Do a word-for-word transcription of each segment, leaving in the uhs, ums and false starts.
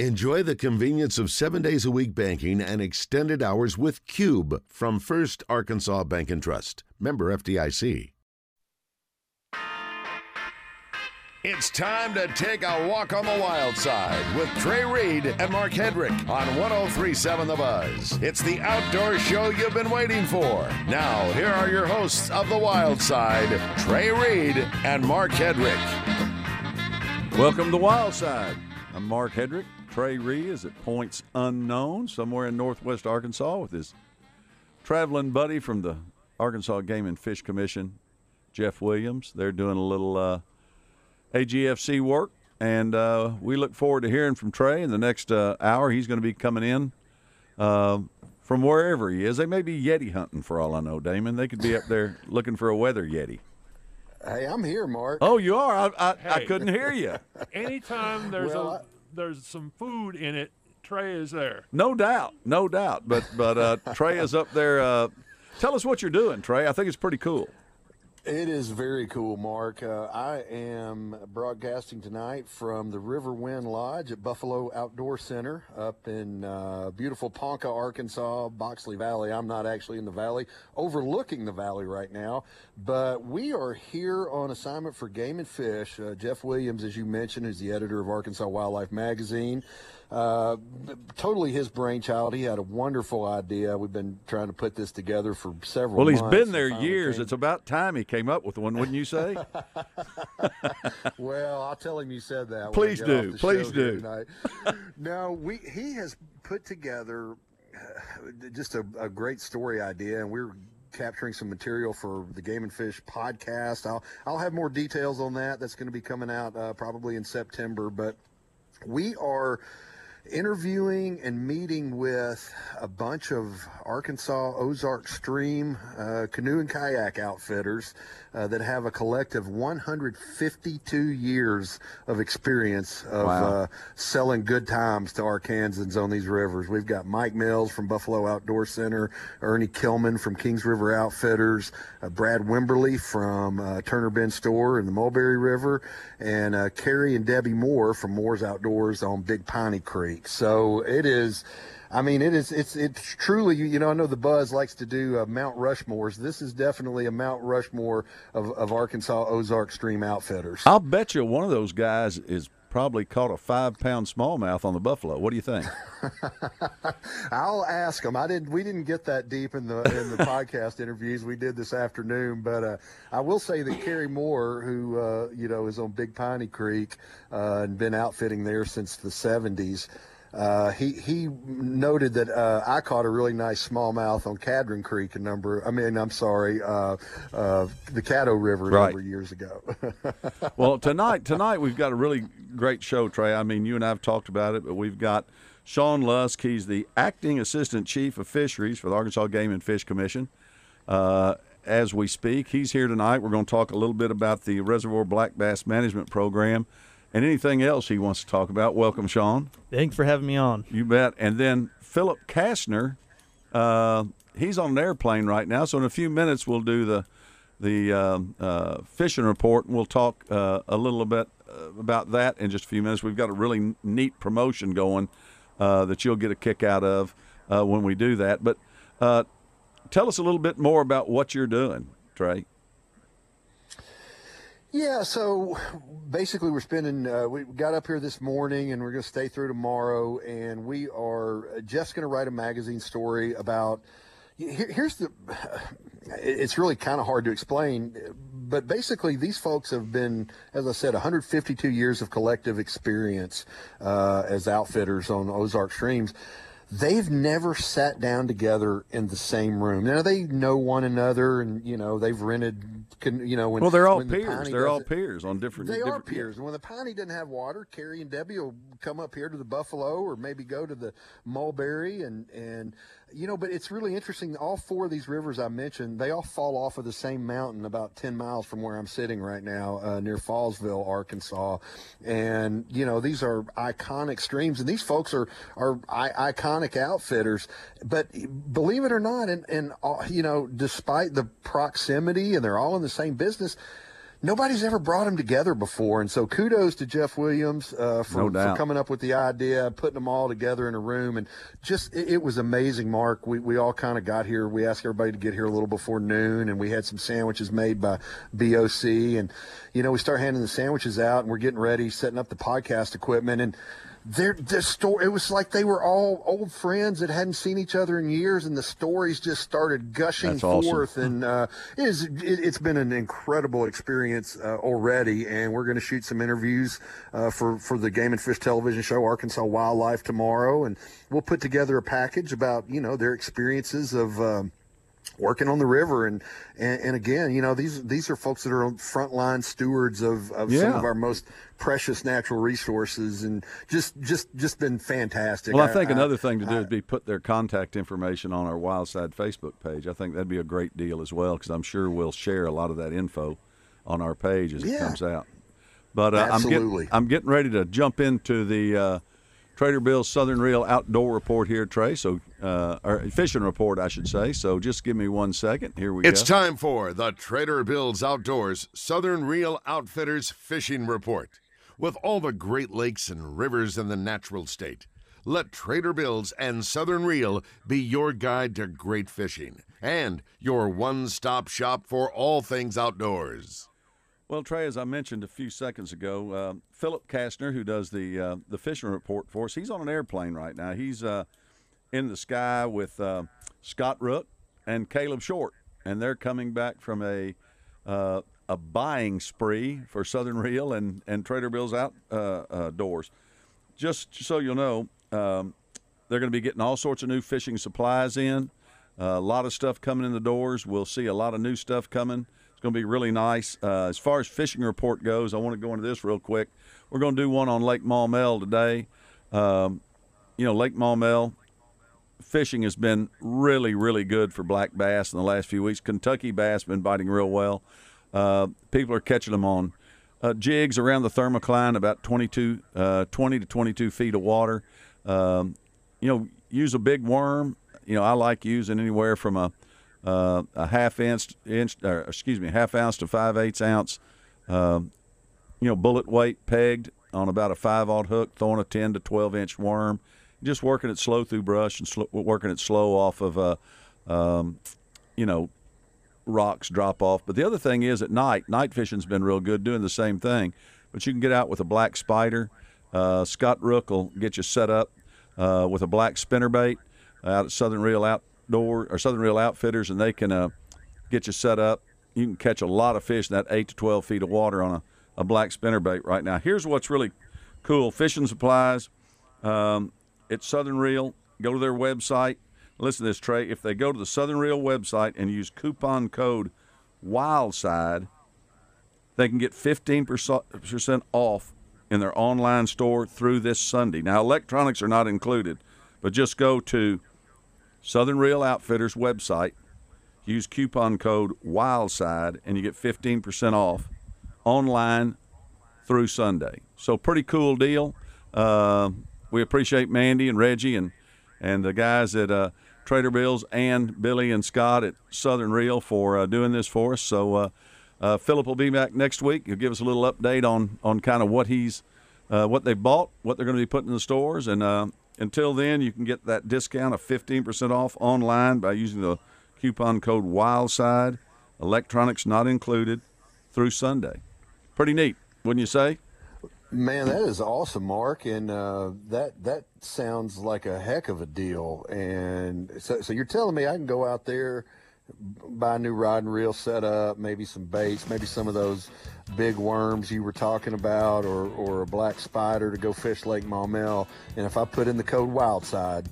Enjoy the convenience of seven days a week banking and extended hours with Cube from First Arkansas Bank and Trust. Member F D I C. It's time to take a walk on the wild side with Trey Reid and Mark Hedrick on one oh three point seven The Buzz. It's the outdoor show you've been waiting for. Now, here are your hosts of The Wild Side, Trey Reid and Mark Hedrick. Welcome to The Wild Side. I'm Mark Hedrick. Trey Reid is at Points Unknown, somewhere in northwest Arkansas, with his traveling buddy from the Arkansas Game and Fish Commission, Jeff Williams. They're doing a little uh, A G F C work, and uh, we look forward to hearing from Trey in the next uh, hour. He's going to be coming in uh, from wherever he is. They may be Yeti hunting for all I know, Damon. They could be up there looking for a weather Yeti. Hey, I'm here, Mark. Oh, you are? I I, hey, I couldn't hear you. Anytime there's well, a, I... there's some food in it, Trey is there. No doubt, no doubt. But but uh, Trey is up there. Uh, tell us what you're doing, Trey. I think it's pretty cool. It is very cool, Mark. Uh, I am broadcasting tonight from the Riverwind Lodge at Buffalo Outdoor Center up in uh, beautiful Ponca, Arkansas, Boxley Valley. I'm not actually in the valley, overlooking the valley right now, but we are here on assignment for Game and Fish. Uh, Jeff Williams, as you mentioned, is the editor of Arkansas Wildlife Magazine. Uh, totally his brainchild. He had a wonderful idea. We've been trying to put this together for several well, months. Well, he's been there years. Came. It's about time he came up with one, wouldn't you say? Well, I'll tell him you said that. Please do. Please do. No, we, he has put together just a, a great story idea, and we're capturing some material for the Game and Fish podcast. I'll, I'll have more details on that. That's going to be coming out uh, probably in September, but we are interviewing and meeting with a bunch of Arkansas Ozark Stream uh, canoe and kayak outfitters uh, that have a collective one hundred fifty-two years of experience of wow. uh, selling good times to Arkansans on these rivers. We've got Mike Mills from Buffalo Outdoor Center, Ernie Kilman from Kings River Outfitters, uh, Brad Wimberly from uh, Turner Bend Store in the Mulberry River, and uh, Carrie and Debbie Moore from Moore's Outdoors on Big Piney Creek. So it is, I mean, it is, it's, it's truly, you know, I know the Buzz likes to do uh, Mount Rushmores. This is definitely a Mount Rushmore of, of Arkansas Ozark Stream outfitters. I'll bet you one of those guys is probably caught a five-pound smallmouth on the Buffalo. What do you think? I'll ask them. I didn't. We didn't get that deep in the in the podcast interviews we did this afternoon, but uh, I will say that Carrie Moore, who uh, you know is on Big Piney Creek uh, and been outfitting there since the seventies. Uh, he he noted that uh, I caught a really nice smallmouth on Cadron Creek a number. I mean, I'm sorry, uh, uh, the Caddo River a right. number of years ago. Well, tonight tonight we've got a really great show, Trey. I mean, you and I have talked about it, but we've got Sean Lusk. He's the acting assistant chief of fisheries for the Arkansas Game and Fish Commission. Uh, as we speak, he's here tonight. We're going to talk a little bit about the Reservoir Black Bass Management Program. And anything else he wants to talk about. Welcome, Sean. Thanks for having me on. You bet. And then Philip Kastner, uh, he's on an airplane right now, so in a few minutes we'll do the the um, uh, fishing report, and we'll talk uh, a little bit uh, about that in just a few minutes. We've got a really neat promotion going uh, that you'll get a kick out of uh, when we do that. But uh, tell us a little bit more about what you're doing, Trey. Yeah, so basically we're spending, uh, we got up here this morning and we're going to stay through tomorrow, and we are just going to write a magazine story about, here, here's the, it's really kind of hard to explain, but basically these folks have been, as I said, one hundred fifty-two years of collective experience uh, as outfitters on Ozark Streams. They've never sat down together in the same room. Now, they know one another, and, you know, they've rented, you know. When, well, they're all when peers. The they're all peers on different. They different, are peers. And when the Piney doesn't have water, Carrie and Debbie will come up here to the Buffalo or maybe go to the Mulberry. And, and you know, but it's really interesting. All four of these rivers I mentioned, they all fall off of the same mountain about ten miles from where I'm sitting right now uh, near Fallsville, Arkansas. And, you know, these are iconic streams, and these folks are, are I- iconic. outfitters, but believe it or not, and, and you know, despite the proximity, and they're all in the same business, nobody's ever brought them together before. And so kudos to Jeff Williams uh, for, no doubt. for coming up with the idea, putting them all together in a room. And just, it, it was amazing, Mark. We, we all kind of got here. We asked everybody to get here a little before noon, and we had some sandwiches made by B O C. And, you know, we start handing the sandwiches out, and we're getting ready, setting up the podcast equipment. And Their, their story, it was like they were all old friends that hadn't seen each other in years, and the stories just started gushing That's forth. Awesome. And uh, it is, it, it's been an incredible experience uh, already, and we're going to shoot some interviews uh, for, for the Game and Fish television show, Arkansas Wildlife, tomorrow, and we'll put together a package about, you know, their experiences of um, working on the river. And, and, and again, you know, these these are folks that are frontline stewards of, of yeah. some of our most precious natural resources, and just just just been fantastic. Well, I think I, another I, thing to do I, is be put their contact information on our Wildside Facebook page. I think that'd be a great deal as well, because I'm sure we'll share a lot of that info on our page as yeah. it comes out. But uh, I'm getting I'm getting ready to jump into the uh, Trader Bill's Southern Reel Outdoor Report here, Trey. So, uh, or fishing report, I should say. So, just give me one second. Here we go. It's time for the Trader Bill's Outdoors Southern Reel Outfitters Fishing Report. With all the great lakes and rivers in the natural state, let Trader Bill's and Southern Reel be your guide to great fishing and your one-stop shop for all things outdoors. Well, Trey, as I mentioned a few seconds ago, uh, Philip Kastner, who does the uh, the fishing report for us, he's on an airplane right now. He's uh, in the sky with uh, Scott Rook and Caleb Short, and they're coming back from a uh, a buying spree for Southern Reel and, and Trader Bill's out uh, uh, doors. Just so you'll know, um, they're going to be getting all sorts of new fishing supplies in, uh, a lot of stuff coming in the doors. We'll see a lot of new stuff coming. Going to be really nice. Uh, as far as fishing report goes, I want to go into this real quick. We're going to do one on Lake Maumelle today. Um, you know, Lake Maumelle fishing has been really, really good for black bass in the last few weeks. Kentucky bass been biting real well. Uh, people are catching them on uh, jigs around the thermocline, about twenty-two, uh, twenty to twenty-two feet of water. Um, you know, use a big worm. You know, I like using anywhere from a Uh, a half inch, inch, or excuse me, half ounce to five eighths ounce, um, you know, bullet weight pegged on about a five-aught hook, throwing a ten to twelve inch worm, just working it slow through brush and sl- working it slow off of, uh, um, you know, rocks drop off. But the other thing is at night, night fishing's been real good doing the same thing, but you can get out with a black spider. Uh, Scott Rook will get you set up uh, with a black spinnerbait out at Southern Reel Outdoors Door or Southern Reel Outfitters, and they can uh, get you set up. You can catch a lot of fish in that eight to twelve feet of water on a, a black spinnerbait right now. Here's what's really cool. Fishing supplies. Um, it's Southern Reel. Go to their website. Listen to this, Trey. If they go to the Southern Reel website and use coupon code WILDSIDE, they can get fifteen percent off in their online store through this Sunday. Now, electronics are not included, but just go to Southern Reel Outfitters website, use coupon code WILDSIDE, and you get fifteen percent off online through Sunday. So pretty cool deal. Uh, we appreciate Mandy and Reggie and, and the guys at uh, Trader Bill's and Billy and Scott at Southern Reel for uh, doing this for us. So uh, uh, Philip will be back next week. He'll give us a little update on, on kind of what he's uh, what they bought, what they're going to be putting in the stores, and uh, until then, you can get that discount of fifteen percent off online by using the coupon code WILDSIDE, electronics not included, through Sunday. Pretty neat, wouldn't you say? Man, that is awesome, Mark, and uh, that that sounds like a heck of a deal. And so, so you're telling me I can go out there, buy a new rod and reel setup, maybe some baits, maybe some of those big worms you were talking about, or, or a black spider to go fish Lake Maumelle. And if I put in the code WILDSIDE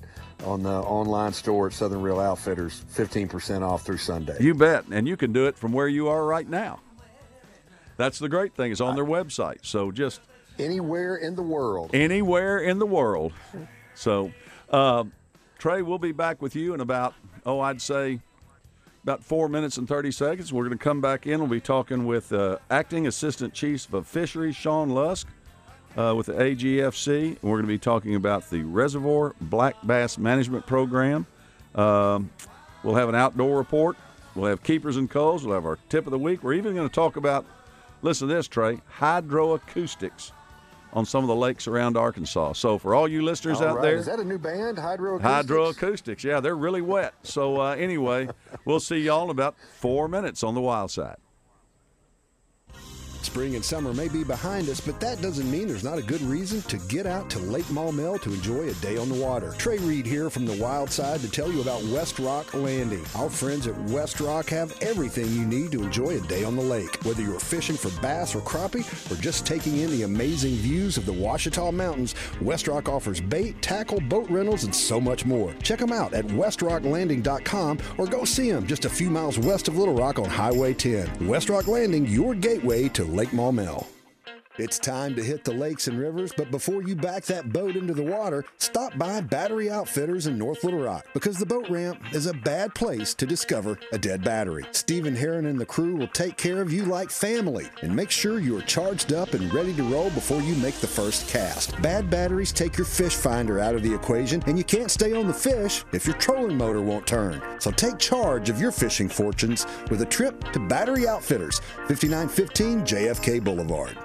on the online store at Southern Reel Outfitters, fifteen percent off through Sunday. You bet. And you can do it from where you are right now. That's the great thing. It's on their website. So just anywhere in the world. Anywhere in the world. So, uh, Trey, we'll be back with you in about, oh, I'd say, about four minutes and thirty seconds. We're going to come back in. We'll be talking with uh, Acting Assistant Chief of Fisheries, Sean Lusk, uh, with the A G F C. We're going to be talking about the Reservoir Black Bass Management Program. Um, we'll have an outdoor report. We'll have Keepers and Culls. We'll have our tip of the week. We're even going to talk about Listen to this, Trey, hydroacoustics on some of the lakes around Arkansas. So for all you listeners all out right. there. Is that a new band, Hydroacoustics? Hydroacoustics, yeah, they're really wet. So uh, anyway, we'll see y'all in about four minutes on the Wild Side. Spring and summer may be behind us, but that doesn't mean there's not a good reason to get out to Lake Maumelle to enjoy a day on the water. Trey Reid here from the Wild Side to tell you about West Rock Landing. Our friends at West Rock have everything you need to enjoy a day on the lake. Whether you're fishing for bass or crappie or just taking in the amazing views of the Ouachita Mountains, West Rock offers bait, tackle, boat rentals, and so much more. Check them out at west rock landing dot com or go see them just a few miles west of Little Rock on Highway ten. West Rock Landing, your gateway to Lake Maumelle. It's time to hit the lakes and rivers, but before you back that boat into the water, stop by Battery Outfitters in North Little Rock, because the boat ramp is a bad place to discover a dead battery. Stephen Heron and the crew will take care of you like family and make sure you are charged up and ready to roll before you make the first cast. Bad batteries take your fish finder out of the equation, and you can't stay on the fish if your trolling motor won't turn. So take charge of your fishing fortunes with a trip to Battery Outfitters, fifty-nine fifteen J F K Boulevard.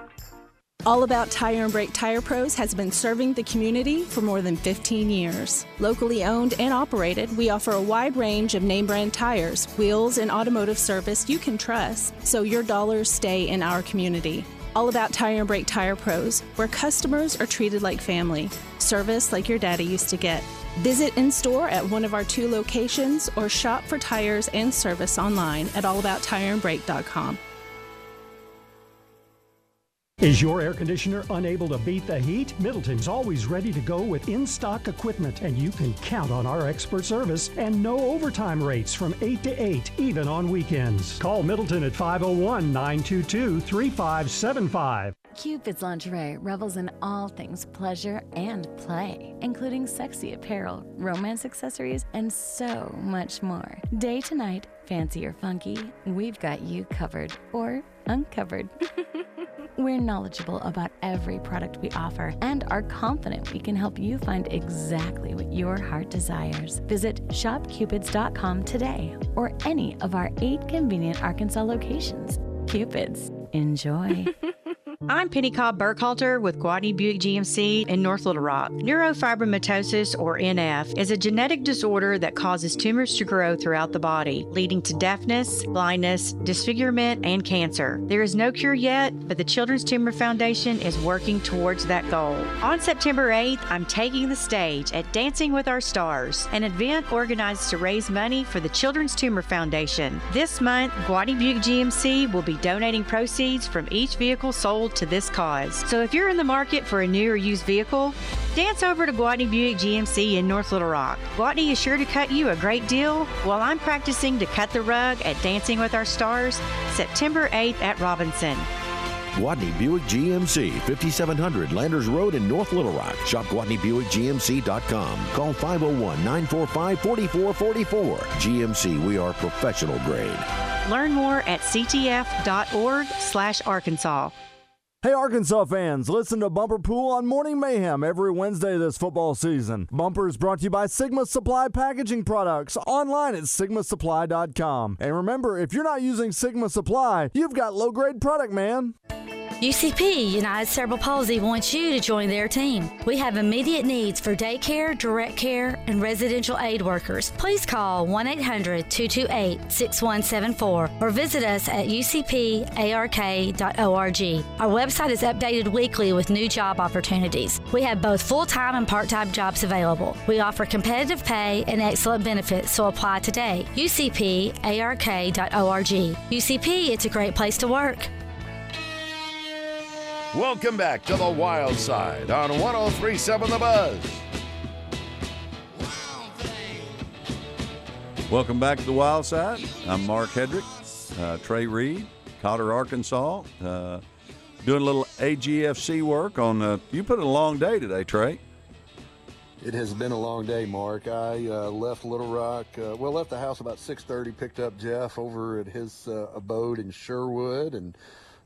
All About Tire and Brake Tire Pros has been serving the community for more than fifteen years. Locally owned and operated, we offer a wide range of name brand tires, wheels, and automotive service you can trust, so your dollars stay in our community. All About Tire and Brake Tire Pros, where customers are treated like family, service like your daddy used to get. Visit in store at one of our two locations or shop for tires and service online at all about tire and brake dot com. Is your air conditioner unable to beat the heat? Middleton's always ready to go with in-stock equipment, and you can count on our expert service and no overtime rates from eight to eight, even on weekends. Call Middleton at five oh one, nine two two, three five seven five. Cupid's Lingerie revels in all things pleasure and play, including sexy apparel, romance accessories, and so much more. Day to night, fancy or funky, we've got you covered or uncovered. We're knowledgeable about every product we offer and are confident we can help you find exactly what your heart desires. Visit shop cupids dot com today or any of our eight convenient Arkansas locations. Cupid's, enjoy. I'm Penny Cobb Burkhalter with Gwatney Buick G M C in North Little Rock. Neurofibromatosis, or N F, is a genetic disorder that causes tumors to grow throughout the body, leading to deafness, blindness, disfigurement, and cancer. There is no cure yet, but the Children's Tumor Foundation is working towards that goal. On September eighth, I'm taking the stage at Dancing with Our Stars, an event organized to raise money for the Children's Tumor Foundation. This month, Guadi Buick G M C will be donating proceeds from each vehicle sold to this cause. So if you're in the market for a new or used vehicle, dance over to Guadi Buick G M C in North Little Rock. Guadi is sure to cut you a great deal while I'm practicing to cut the rug at Dancing with Our Stars, September eighth at Robinson. Guadi Buick G M C, fifty-seven hundred Landers Road in North Little Rock. Shop Guadney Buick G M C dot com. Call five oh one, nine four five, four four four four. G M C, we are professional grade. Learn more at c t f dot org slash Arkansas. Hey Arkansas fans, listen to Bumper Pool on Morning Mayhem every Wednesday this football season. Bumper is brought to you by Sigma Supply Packaging Products, online at sigma supply dot com. And remember, if you're not using Sigma Supply, you've got low-grade product, man. U C P, United Cerebral Palsy, wants you to join their team. We have immediate needs for daycare, direct care, and residential aid workers. Please call one eight hundred, two two eight, six one seven four or visit us at u c p ark dot org. Our website is updated weekly with new job opportunities. We have both full-time and part-time jobs available. We offer competitive pay and excellent benefits, so apply today. u c p ark dot org. U C P, it's a great place to work. Welcome back to The Wild Side on one oh three point seven The Buzz. Welcome back to The Wild Side. I'm Mark Hedrick, uh, Trey Reid, Cotter, Arkansas, uh, doing a little A G F C work on, uh, you put in a long day today, Trey. It has been a long day, Mark. I uh, left Little Rock, uh, well, left the house about six thirty, picked up Jeff over at his uh, abode in Sherwood, and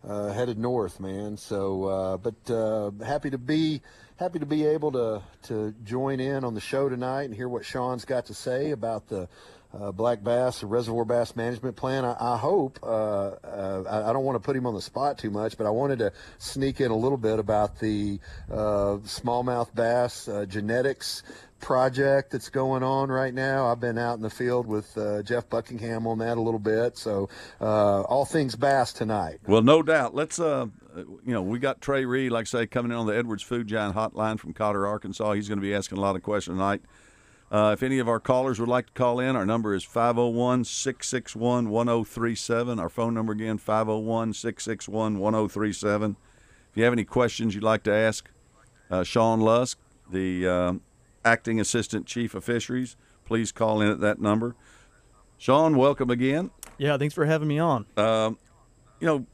uh, headed north, man. So, uh, but uh, happy to be happy to be able to to join in on the show tonight and hear what Sean's got to say about the Uh, black bass, the reservoir bass management plan. I, I hope, uh, uh, I, I don't want to put him on the spot too much, but I wanted to sneak in a little bit about the uh, smallmouth bass uh, genetics project that's going on right now. I've been out in the field with uh, Jeff Buckingham on that a little bit. So uh, all things bass tonight. Well, no doubt. Let's, uh, you know, we got Trey Reid, like I say, coming in on the Edwards Food Giant hotline from Cotter, Arkansas. He's going to be asking a lot of questions tonight. Uh, if any of our callers would like to call in, our number is five oh one, six six one, one oh three seven. Our phone number again, five oh one, six six one, one oh three seven. If you have any questions you'd like to ask uh, Sean Lusk, the um, Acting Assistant Chief of Fisheries, please call in at that number. Sean, welcome again. Yeah, thanks for having me on. Um, you know,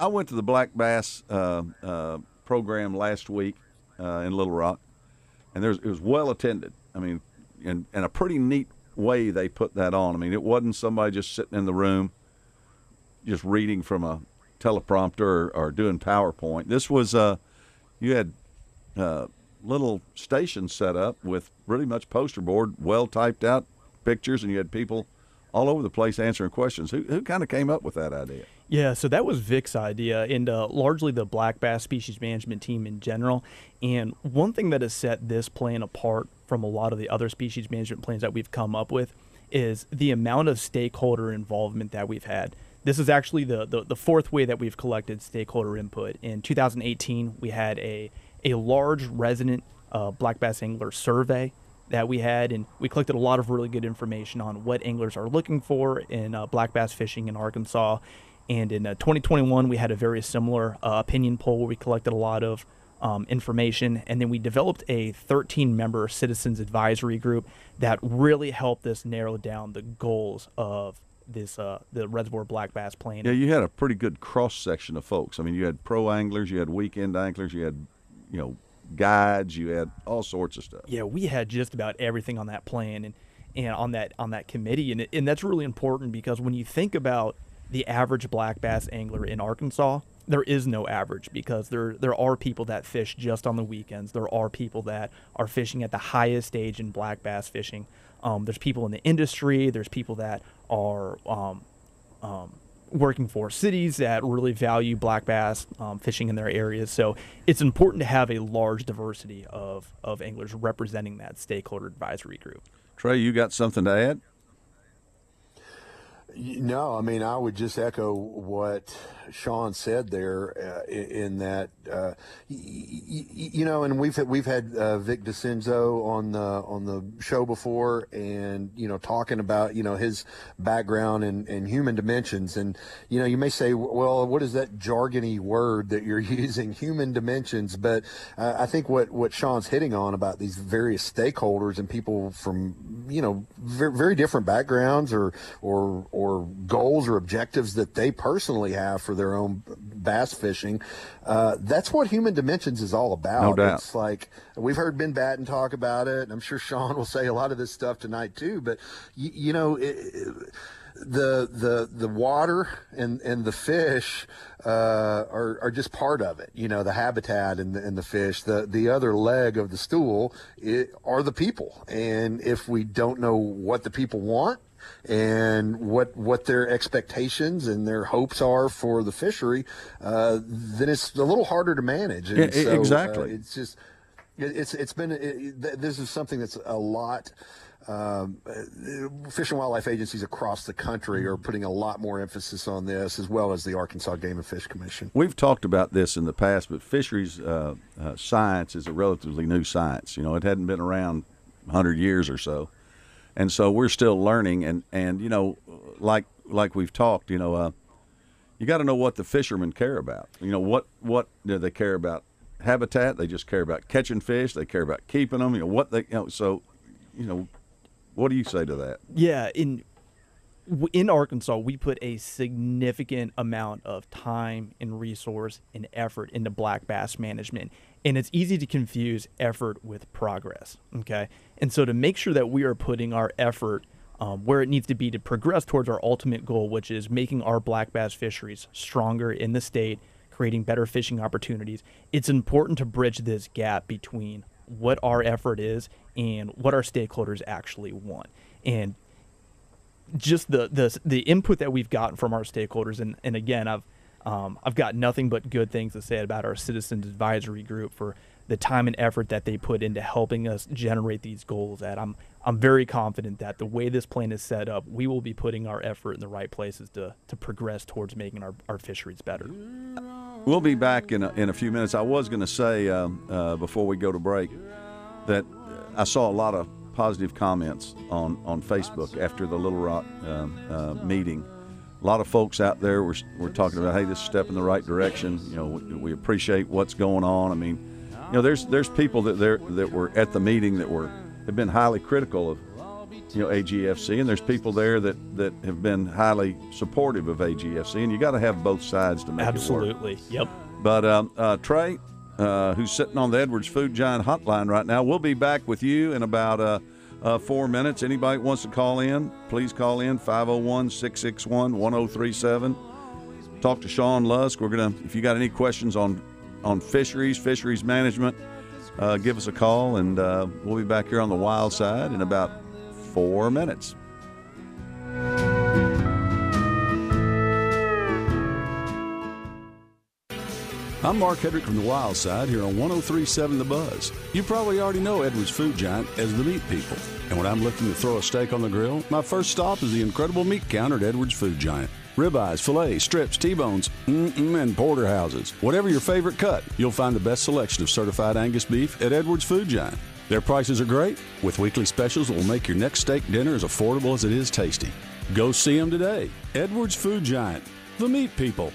I went to the Black Bass uh, uh, program last week uh, in Little Rock, and there's, it was well attended. I mean, in, in a pretty neat way they put that on. I mean, it wasn't somebody just sitting in the room just reading from a teleprompter or, or doing PowerPoint. This was, uh, you had uh, little stations set up with really much poster board, well typed out pictures, and you had people all over the place answering questions. Who, who kind of came up with that idea? Yeah, so that was Vic's idea, and uh, largely the black bass species management team in general. And one thing that has set this plan apart from a lot of the other species management plans that we've come up with is the amount of stakeholder involvement that we've had. This is actually the, the, the fourth way that we've collected stakeholder input. In two thousand eighteen, we had a, a large resident uh, black bass angler survey that we had, and we collected a lot of really good information on what anglers are looking for in uh, black bass fishing in Arkansas. And in uh, twenty twenty-one, we had a very similar uh, opinion poll where we collected a lot of um, information. And then we developed a thirteen member citizens advisory group that really helped us narrow down the goals of this uh, the Reservoir Black Bass Plan. Yeah, you had a pretty good cross-section of folks. I mean, you had pro anglers, you had weekend anglers, you had, you know, guides, you had all sorts of stuff. Yeah, we had just about everything on that plan and, and on that on that committee. And, and that's really important because when you think about the average black bass angler in Arkansas, there is no average because there there are people that fish just on the weekends. There are people that are fishing at the highest age in black bass fishing. Um, there's people in the industry. There's people that are um, um, working for cities that really value black bass um, fishing in their areas. So it's important to have a large diversity of, of anglers representing that stakeholder advisory group. Trey, you got something to add? No, I mean, I would just echo what Sean said there uh, in, in that, uh, y y you know, and we've had, we've had uh, Vic DiCenzo on the on the show before and, you know, talking about, you know, his background and, and human dimensions. And, you know, you may say, well, what is that jargony word that you're using, human dimensions? But uh, I think what, what Sean's hitting on about these various stakeholders and people from, you know, very, very different backgrounds or or or or goals or objectives that they personally have for their own bass fishing. Uh, that's what Human Dimensions is all about. No doubt. It's like, we've heard Ben Batten talk about it, and I'm sure Sean will say a lot of this stuff tonight too, but you, you know, it, it, the, the, the water and, and the fish uh, are, are just part of it. You know, the habitat and the, and the fish, the, the other leg of the stool it, are the people. And if we don't know what the people want, and what what their expectations and their hopes are for the fishery, uh, then it's a little harder to manage. And it, so, exactly. Uh, it's just it, it's it's been it, this is something that's a lot. Um, fish and wildlife agencies across the country are putting a lot more emphasis on this, as well as the Arkansas Game and Fish Commission. We've talked about this in the past, but fisheries uh, uh, science is a relatively new science. You know, it hadn't been around one hundred years or so. And so we're still learning, and, and you know, like like we've talked, you know, uh, you got to know what the fishermen care about. You know, what, what do they care about? Habitat? They just care about catching fish. They care about keeping them. You know, what they, you know, so, you know, what do you say to that? Yeah, in in Arkansas, we put a significant amount of time and resource and effort into black bass management. And it's easy to confuse effort with progress, okay? And so to make sure that we are putting our effort um, where it needs to be to progress towards our ultimate goal, which is making our black bass fisheries stronger in the state, creating better fishing opportunities. It's important to bridge this gap between what our effort is and what our stakeholders actually want. And just the the, the input that we've gotten from our stakeholders, and, and again, I've um, I've got nothing but good things to say about our Citizens Advisory Group for the time and effort that they put into helping us generate these goals. That I'm I'm very confident that the way this plan is set up, we will be putting our effort in the right places to to progress towards making our, our fisheries better. We'll be back in a, in a few minutes. I was going to say um, uh, before we go to break that I saw a lot of positive comments on, on Facebook after the Little Rock um, uh, meeting. A lot of folks out there were, were talking about, hey, this is a step in the right direction. You know, we, we appreciate what's going on. I mean, you know, there's there's people that there that were at the meeting that were have been highly critical of, you know, A G F C, and there's people there that that have been highly supportive of A G F C, and you got to have both sides to make Absolutely. It work. Absolutely, yep. But um, uh, Trey, uh, who's sitting on the Edwards Food Giant hotline right now, we'll be back with you in about uh, uh, four minutes. Anybody wants to call in, please call in five oh one, six six one, one oh three seven. Talk to Sean Lusk. We're gonna if you got any questions on. on fisheries, fisheries management, uh, give us a call, and uh, we'll be back here on the wild side in about four minutes. I'm Mark Hedrick from the Wild Side here on one oh three point seven The Buzz. You probably already know Edwards Food Giant as the meat people. And when I'm looking to throw a steak on the grill, my first stop is the incredible meat counter at Edwards Food Giant. Ribeyes, fillets, strips, T-bones, mm-mm, and porterhouses. Whatever your favorite cut, you'll find the best selection of certified Angus beef at Edwards Food Giant. Their prices are great, with weekly specials that will make your next steak dinner as affordable as it is tasty. Go see them today. Edwards Food Giant, the meat people.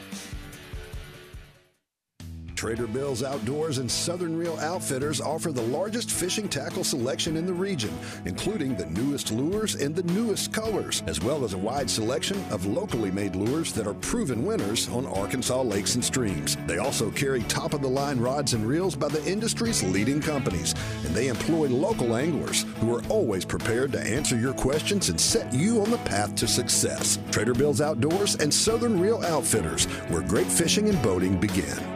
Trader Bill's Outdoors and Southern Reel Outfitters offer the largest fishing tackle selection in the region, including the newest lures in the newest colors, as well as a wide selection of locally made lures that are proven winners on Arkansas lakes and streams. They also carry top-of-the-line rods and reels by the industry's leading companies, and they employ local anglers who are always prepared to answer your questions and set you on the path to success. Trader Bill's Outdoors and Southern Reel Outfitters, where great fishing and boating begin.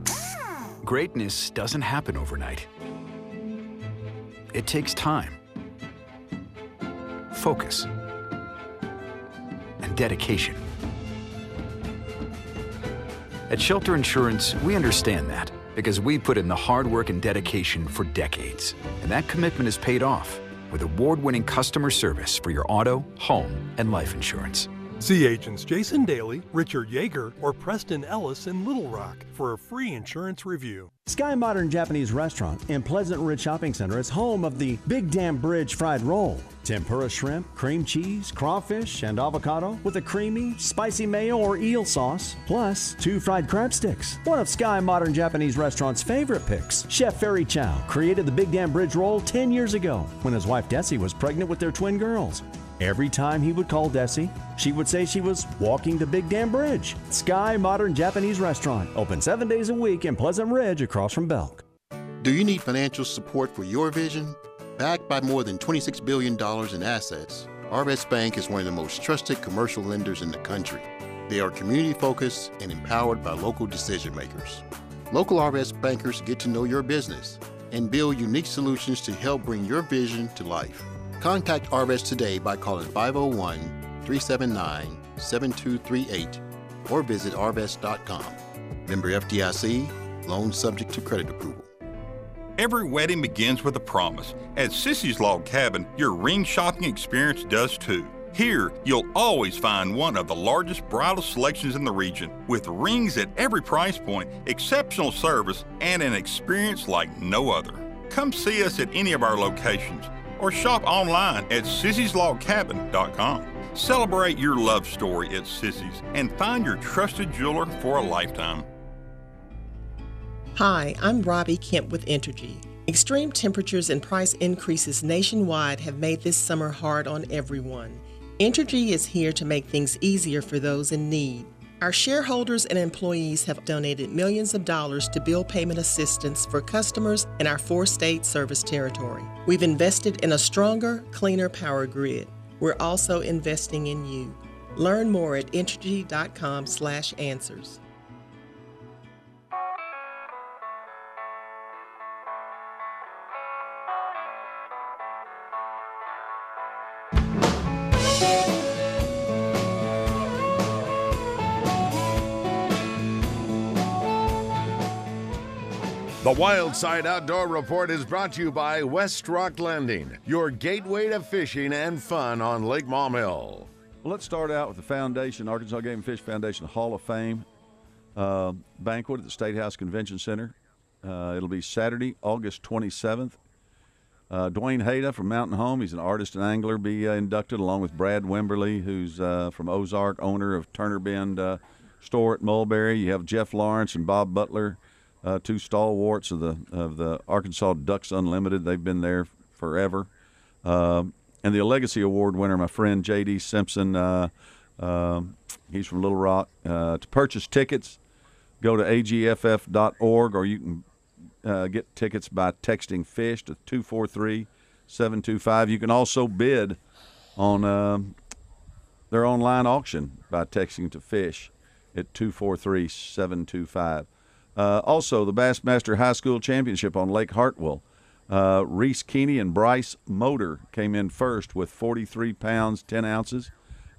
Greatness doesn't happen overnight. It takes time, focus, and dedication. At Shelter Insurance, we understand that because we put in the hard work and dedication for decades. And that commitment is paid off with award-winning customer service for your auto, home, and life insurance. See agents Jason Daly, Richard Yeager, or Preston Ellis in Little Rock for a free insurance review. Sky Modern Japanese Restaurant in Pleasant Ridge Shopping Center is home of the Big Dam Bridge Fried Roll. Tempura shrimp, cream cheese, crawfish, and avocado with a creamy, spicy mayo or eel sauce, plus two fried crab sticks. One of Sky Modern Japanese Restaurant's favorite picks, Chef Ferry Chow, created the Big Dam Bridge Roll ten years ago when his wife Desi was pregnant with their twin girls. Every time he would call Desi, she would say she was walking to Big Dam Bridge. Sky Modern Japanese Restaurant, open seven days a week in Pleasant Ridge across from Belk. Do you need financial support for your vision? Backed by more than twenty-six billion dollars in assets, R B S Bank is one of the most trusted commercial lenders in the country. They are community-focused and empowered by local decision-makers. Local R B S bankers get to know your business and build unique solutions to help bring your vision to life. Contact R B S today by calling five oh one, three seven nine, seven two three eight or visit r b s dot com. Member F D I C, loan subject to credit approval. Every wedding begins with a promise. At Sissy's Log Cabin, your ring shopping experience does too. Here, you'll always find one of the largest bridal selections in the region, with rings at every price point, exceptional service, and an experience like no other. Come see us at any of our locations, or shop online at sissy's log cabin dot com. Celebrate your love story at Sissy's and find your trusted jeweler for a lifetime. Hi, I'm Robbie Kemp with Entergy. Extreme temperatures and price increases nationwide have made this summer hard on everyone. Entergy is here to make things easier for those in need. Our shareholders and employees have donated millions of dollars to bill payment assistance for customers in our four-state service territory. We've invested in a stronger, cleaner power grid. We're also investing in you. Learn more at entergy dot com slash answers. The Wild Side Outdoor Report is brought to you by West Rock Landing, your gateway to fishing and fun on Lake Maumelle. Well, let's start out with the foundation, Arkansas Game and Fish Foundation Hall of Fame uh, banquet at the State House Convention Center. Uh, it'll be Saturday, August twenty-seventh. Uh, Dwayne Hayda from Mountain Home, he's an artist and angler, be uh, inducted along with Brad Wimberly, who's uh, from Ozark, owner of Turner Bend uh, store at Mulberry. You have Jeff Lawrence and Bob Butler. Uh, two stalwarts of the of the Arkansas Ducks Unlimited. They've been there forever. Uh, and the Legacy Award winner, my friend J D Simpson, uh, uh, he's from Little Rock. Uh, to purchase tickets, go to A G F F dot org, or you can uh, get tickets by texting FISH to two four three, seven two five. You can also bid on uh, their online auction by texting to FISH at two four three, seven two five. Uh, also, the Bassmaster High School Championship on Lake Hartwell. Uh, Reese Keeney and Bryce Motor came in first with forty-three pounds, ten ounces.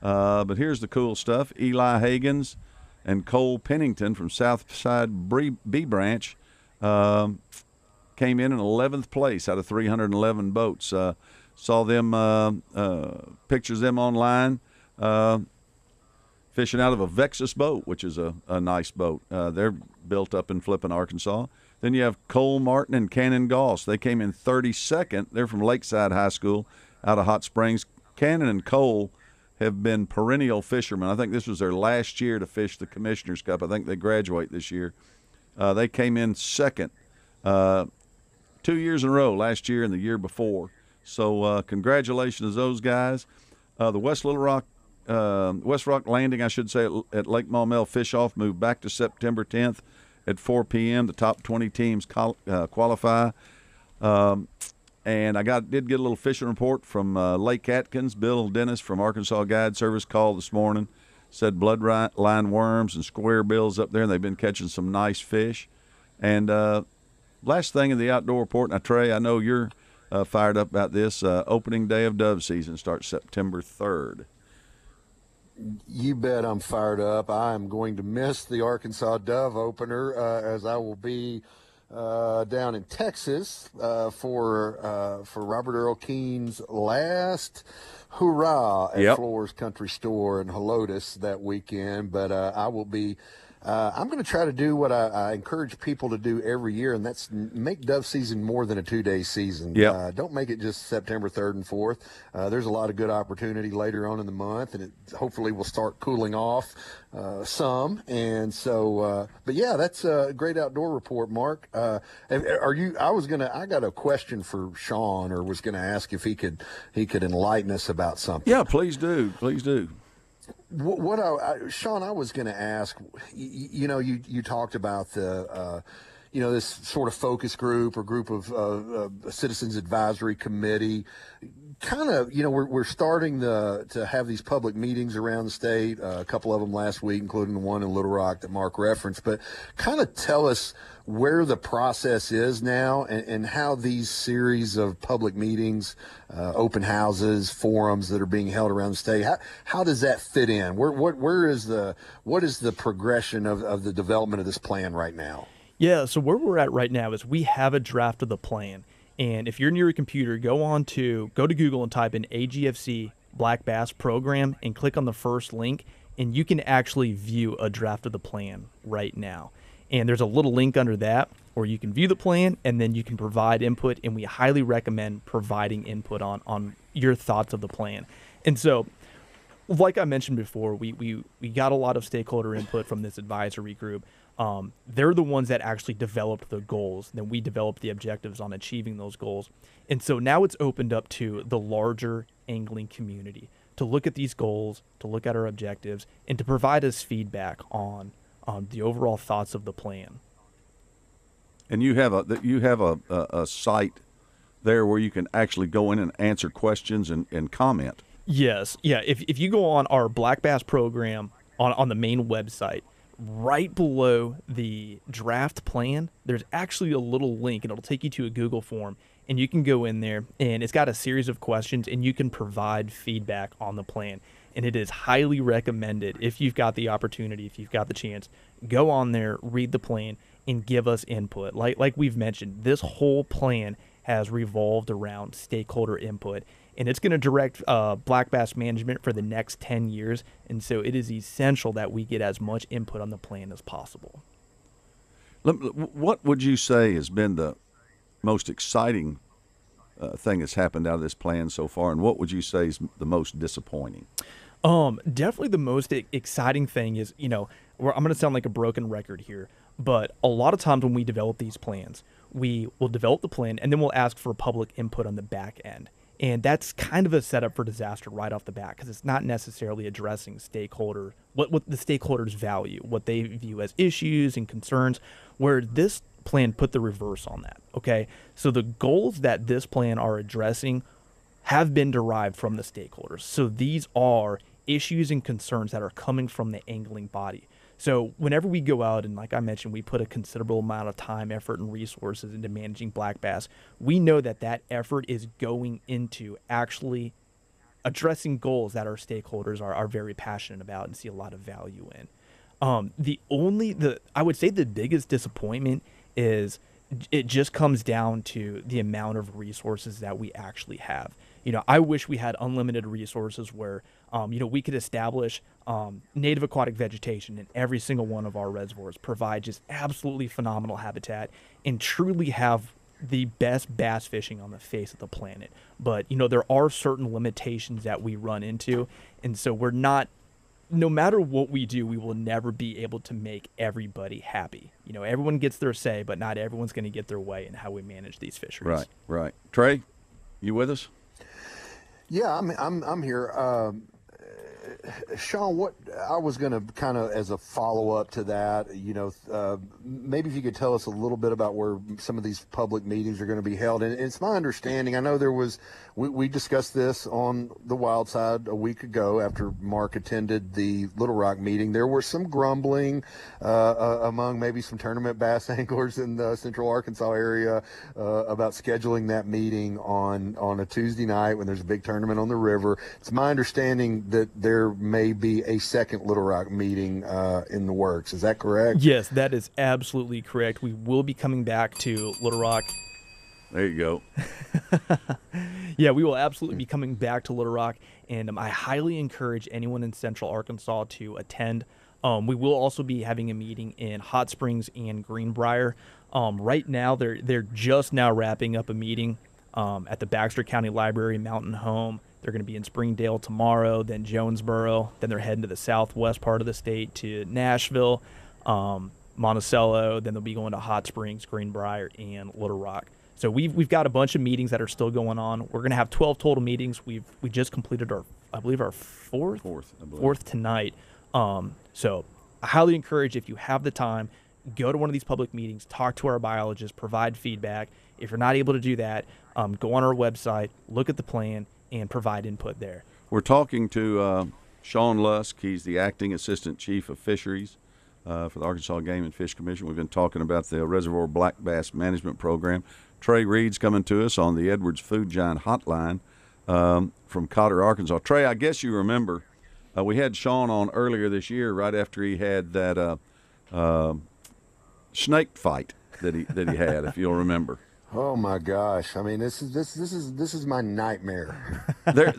Uh, but here's the cool stuff. Eli Higgins and Cole Pennington from Southside B Branch um, came in in eleventh place out of three hundred eleven boats. Uh, saw them, uh, uh, pictures them online. Uh, fishing out of a Vexus boat, which is a, a nice boat. Uh, they're built up in Flippin, Arkansas. Then you have Cole Martin and Cannon Goss. They came in thirty-second. They're from Lakeside High School out of Hot Springs. Cannon and Cole have been perennial fishermen. I think this was their last year to fish the Commissioner's Cup. I think they graduate this year. Uh, they came in second uh, two years in a row, last year and the year before. So uh, congratulations to those guys. Uh, the West Little Rock Uh, West Rock Landing, I should say, at, at Lake Maumelle Fish-Off moved back to September tenth at four p m The top twenty teams col- uh, qualify. Um, and I got did get a little fishing report from uh, Lake Atkins. Bill Dennis from Arkansas Guide Service called this morning, said bloodline worms and square bills up there, and they've been catching some nice fish. And uh, last thing in the outdoor report, now, Trey, I know you're uh, fired up about this. Uh, opening day of dove season starts September third. You bet I'm fired up. I am going to miss the Arkansas Dove opener uh, as I will be uh, down in Texas uh, for uh, for Robert Earl Keene's last hurrah at yep. Floor's Country Store in Helotes that weekend. But uh, I will be uh, – I'm going to try to do what I, I encourage people to do every year, and that's make dove season more than a two-day season. Yep. Uh, don't make it just September third and fourth. Uh, there's a lot of good opportunity later on in the month, and it hopefully will start cooling off uh, some. And so, uh, but yeah, that's a great outdoor report, Mark. Uh, are you? I was gonna. I got a question for Sean, or was gonna ask if he could he could enlighten us about something. Yeah, please do, please do. What, what I, I, Sean, I was gonna ask. You, you know, you you talked about the. Uh, you know, this sort of focus group or group of uh, uh, citizens advisory committee, kind of, you know, we're we're starting the, to have these public meetings around the state, uh, a couple of them last week, including the one in Little Rock that Mark referenced, but kind of tell us where the process is now and, and how these series of public meetings, uh, open houses, forums that are being held around the state, how, how does that fit in? Where, what, where is the, what is the progression of, of the development of this plan right now? Yeah, so where we're at right now is we have a draft of the plan. And if you're near your computer, go on to go to Google and type in A G F C Black Bass Program and click on the first link, and you can actually view a draft of the plan right now. And there's a little link under that or you can view the plan, and then you can provide input, and we highly recommend providing input on, on your thoughts of the plan. And so, like I mentioned before, we we, we got a lot of stakeholder input from this advisory group. Um, they're the ones that actually developed the goals. Then we developed the objectives on achieving those goals. And so now it's opened up to the larger angling community to look at these goals, to look at our objectives, and to provide us feedback on on the overall thoughts of the plan. And you have a you have a, a, a site there where you can actually go in and answer questions and, and comment. Yes. Yeah. If if you go on our Black Bass program on, on the main website, right below the draft plan, there's actually a little link, and it'll take you to a Google form, and you can go in there, and it's got a series of questions, and you can provide feedback on the plan. And it is highly recommended, if you've got the opportunity, if you've got the chance, go on there, read the plan, and give us input. Like like we've mentioned, this whole plan has revolved around stakeholder input, and it's going to direct uh, black bass management for the next ten years. And so it is essential that we get as much input on the plan as possible. What would you say has been the most exciting uh, thing that's happened out of this plan so far, and what would you say is the most disappointing? Um, definitely the most exciting thing is, you know, I'm going to sound like a broken record here, but a lot of times when we develop these plans, we will develop the plan, and then we'll ask for public input on the back end. And that's kind of a setup for disaster right off the bat, because it's not necessarily addressing stakeholder, what, what the stakeholders value, what they view as issues and concerns, where this plan put the reverse on that, okay? So the goals that this plan are addressing have been derived from the stakeholders. So these are issues and concerns that are coming from the angling body. So whenever we go out, and like I mentioned, we put a considerable amount of time, effort, and resources into managing black bass, we know that that effort is going into actually addressing goals that our stakeholders are, are very passionate about and see a lot of value in. Um, the only, the I would say the biggest disappointment is it just comes down to the amount of resources that we actually have. You know, I wish we had unlimited resources where, um, you know, we could establish um, native aquatic vegetation in every single one of our reservoirs, provide just absolutely phenomenal habitat, and truly have the best bass fishing on the face of the planet. But, you know, there are certain limitations that we run into. And so we're not, no matter what we do, we will never be able to make everybody happy. You know, everyone gets their say, but not everyone's going to get their way in how we manage these fisheries. Right, right. Trey, you with us? Yeah, I'm I'm I'm here, um, Sean. What I was going to kind of as a follow up to that, you know, uh, maybe if you could tell us a little bit about where some of these public meetings are going to be held. And it's my understanding, I know there was, we, we discussed this on the Wild Side a week ago after Mark attended the Little Rock meeting. There were some grumbling uh, uh, among maybe some tournament bass anglers in the Central Arkansas area uh, about scheduling that meeting on on a Tuesday night when there's a big tournament on the river. It's my understanding that there may be a second Little Rock meeting uh, in the works. Is that correct? Yes, that is absolutely correct. We will be coming back to Little Rock. There you go. Yeah, we will absolutely be coming back to Little Rock, and um, I highly encourage anyone in Central Arkansas to attend. Um, we will also be having a meeting in Hot Springs and Greenbrier. Um, right now, they're, they're just now wrapping up a meeting um, at the Baxter County Library, Mountain Home. They're going to be in Springdale tomorrow, then Jonesboro, then they're heading to the southwest part of the state to Nashville, um, Monticello, then they'll be going to Hot Springs, Greenbrier, and Little Rock. So we've we've got a bunch of meetings that are still going on. We're going to have twelve total meetings. We've we just completed our, I believe, our fourth fourth, I believe. fourth tonight. Um, so I highly encourage, if you have the time, go to one of these public meetings, talk to our biologists, provide feedback. If you're not able to do that, um, go on our website, look at the plan, and provide input there. We're talking to uh, Sean Lusk. He's the acting assistant chief of fisheries uh, for the Arkansas Game and Fish Commission. We've been talking about the Reservoir Black Bass Management Program. Trey Reid's coming to us on the Edwards Food Giant Hotline um, from Cotter, Arkansas. Trey, I guess you remember uh, we had Sean on earlier this year, right after he had that uh, uh, snake fight that he that he had, if you'll remember. Oh my gosh! I mean, this is this this is this is my nightmare. There,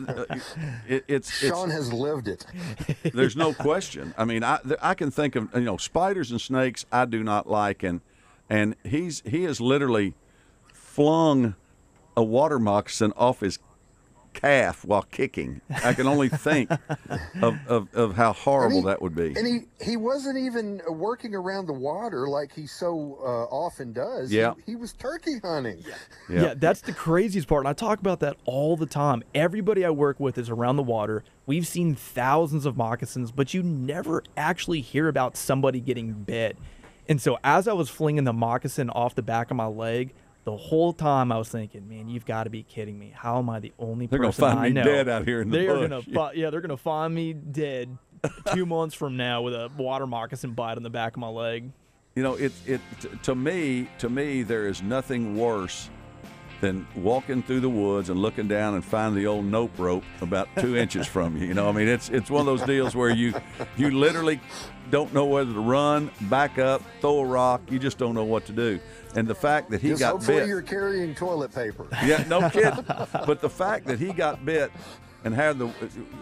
it, it's Sean it's, has lived it. There's no question. I mean, I I can think of you know spiders and snakes I do not like, and and he's he has literally flung a water moccasin off his calf while kicking. I can only think of, of, of how horrible he, that would be. And he, he wasn't even working around the water like he so uh, often does. Yeah. He, he was turkey hunting. Yeah. Yeah. yeah, that's the craziest part. And I talk about that all the time. Everybody I work with is around the water. We've seen thousands of moccasins, but you never actually hear about somebody getting bit. And so as I was flinging the moccasin off the back of my leg, the whole time I was thinking, man, you've got to be kidding me. How am I the only they're person gonna I know? They're going to find me dead out here in the they bush. Are gonna yeah. Fi- yeah, they're going to find me dead two months from now with a water moccasin bite on the back of my leg. You know, it it t- to me, to me, there is nothing worse than walking through the woods and looking down and finding the old nope rope about two inches from you. You know, I mean, it's it's one of those deals where you you literally don't know whether to run, back up, throw a rock. You just don't know what to do. And the fact that he just got hopefully bit. Hopefully you're carrying toilet paper. Yeah, no kidding. But the fact that he got bit and had the,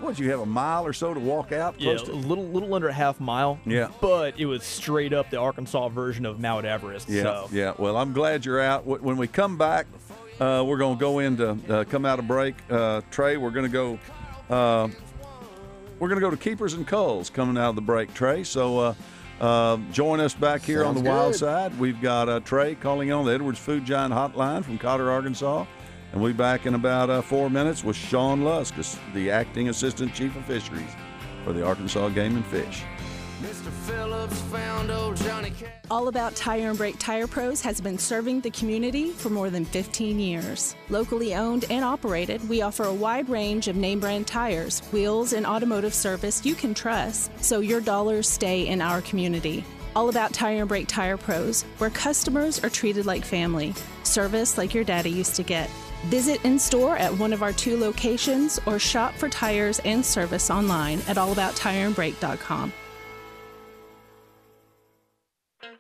what did you have, a mile or so to walk out? Yeah, close to? a little, little under a half mile. Yeah. But it was straight up the Arkansas version of Mount Everest. Yeah, so. yeah. Well, I'm glad you're out. When we come back, uh, we're going to go into, uh, come out of break. Uh, Trey, we're going to go, uh, we're going to go to Keepers and Culls coming out of the break, Trey. So, uh. Uh, join us back here Sounds on the good. Wild Side. We've got uh, Trey calling on the Edwards Food Giant hotline from Cotter, Arkansas. And we'll be back in about uh, four minutes with Sean Lusk, the Acting Assistant Chief of Fisheries for the Arkansas Game and Fish. Mister Phillips found old Johnny Cat. All About Tire and Brake Tire Pros has been serving the community for more than fifteen years. Locally owned and operated, we offer a wide range of name brand tires, wheels, and automotive service you can trust so your dollars stay in our community. All About Tire and Brake Tire Pros, where customers are treated like family, service like your daddy used to get. Visit in-store at one of our two locations or shop for tires and service online at all about tire and brake dot com.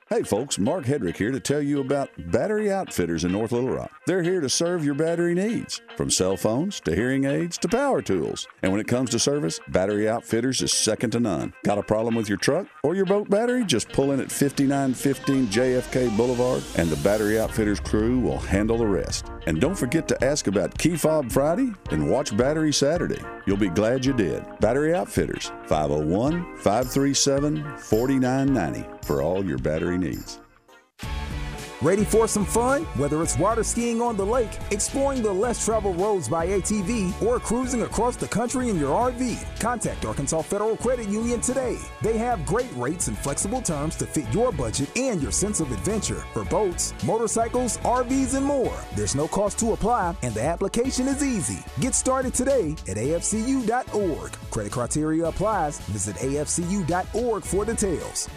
Hey folks, Mark Hedrick here to tell you about Battery Outfitters in North Little Rock. They're here to serve your battery needs, from cell phones to hearing aids to power tools. And when it comes to service, Battery Outfitters is second to none. Got a problem with your truck or your boat battery? Just pull in at fifty-nine fifteen J F K Boulevard and the Battery Outfitters crew will handle the rest. And don't forget to ask about Key Fob Friday and Watch Battery Saturday. You'll be glad you did. Battery Outfitters, five oh one, five three seven, four nine nine oh for all your battery needs. Ready for some fun? Whether it's water skiing on the lake, exploring the less traveled roads by A T V, or cruising across the country in your R V, contact Arkansas Federal Credit Union today. They have great rates and flexible terms to fit your budget and your sense of adventure for boats, motorcycles, R Vs, and more. There's no cost to apply, and the application is easy. Get started today at A F C U dot org. Credit criteria applies. Visit A F C U dot org for details.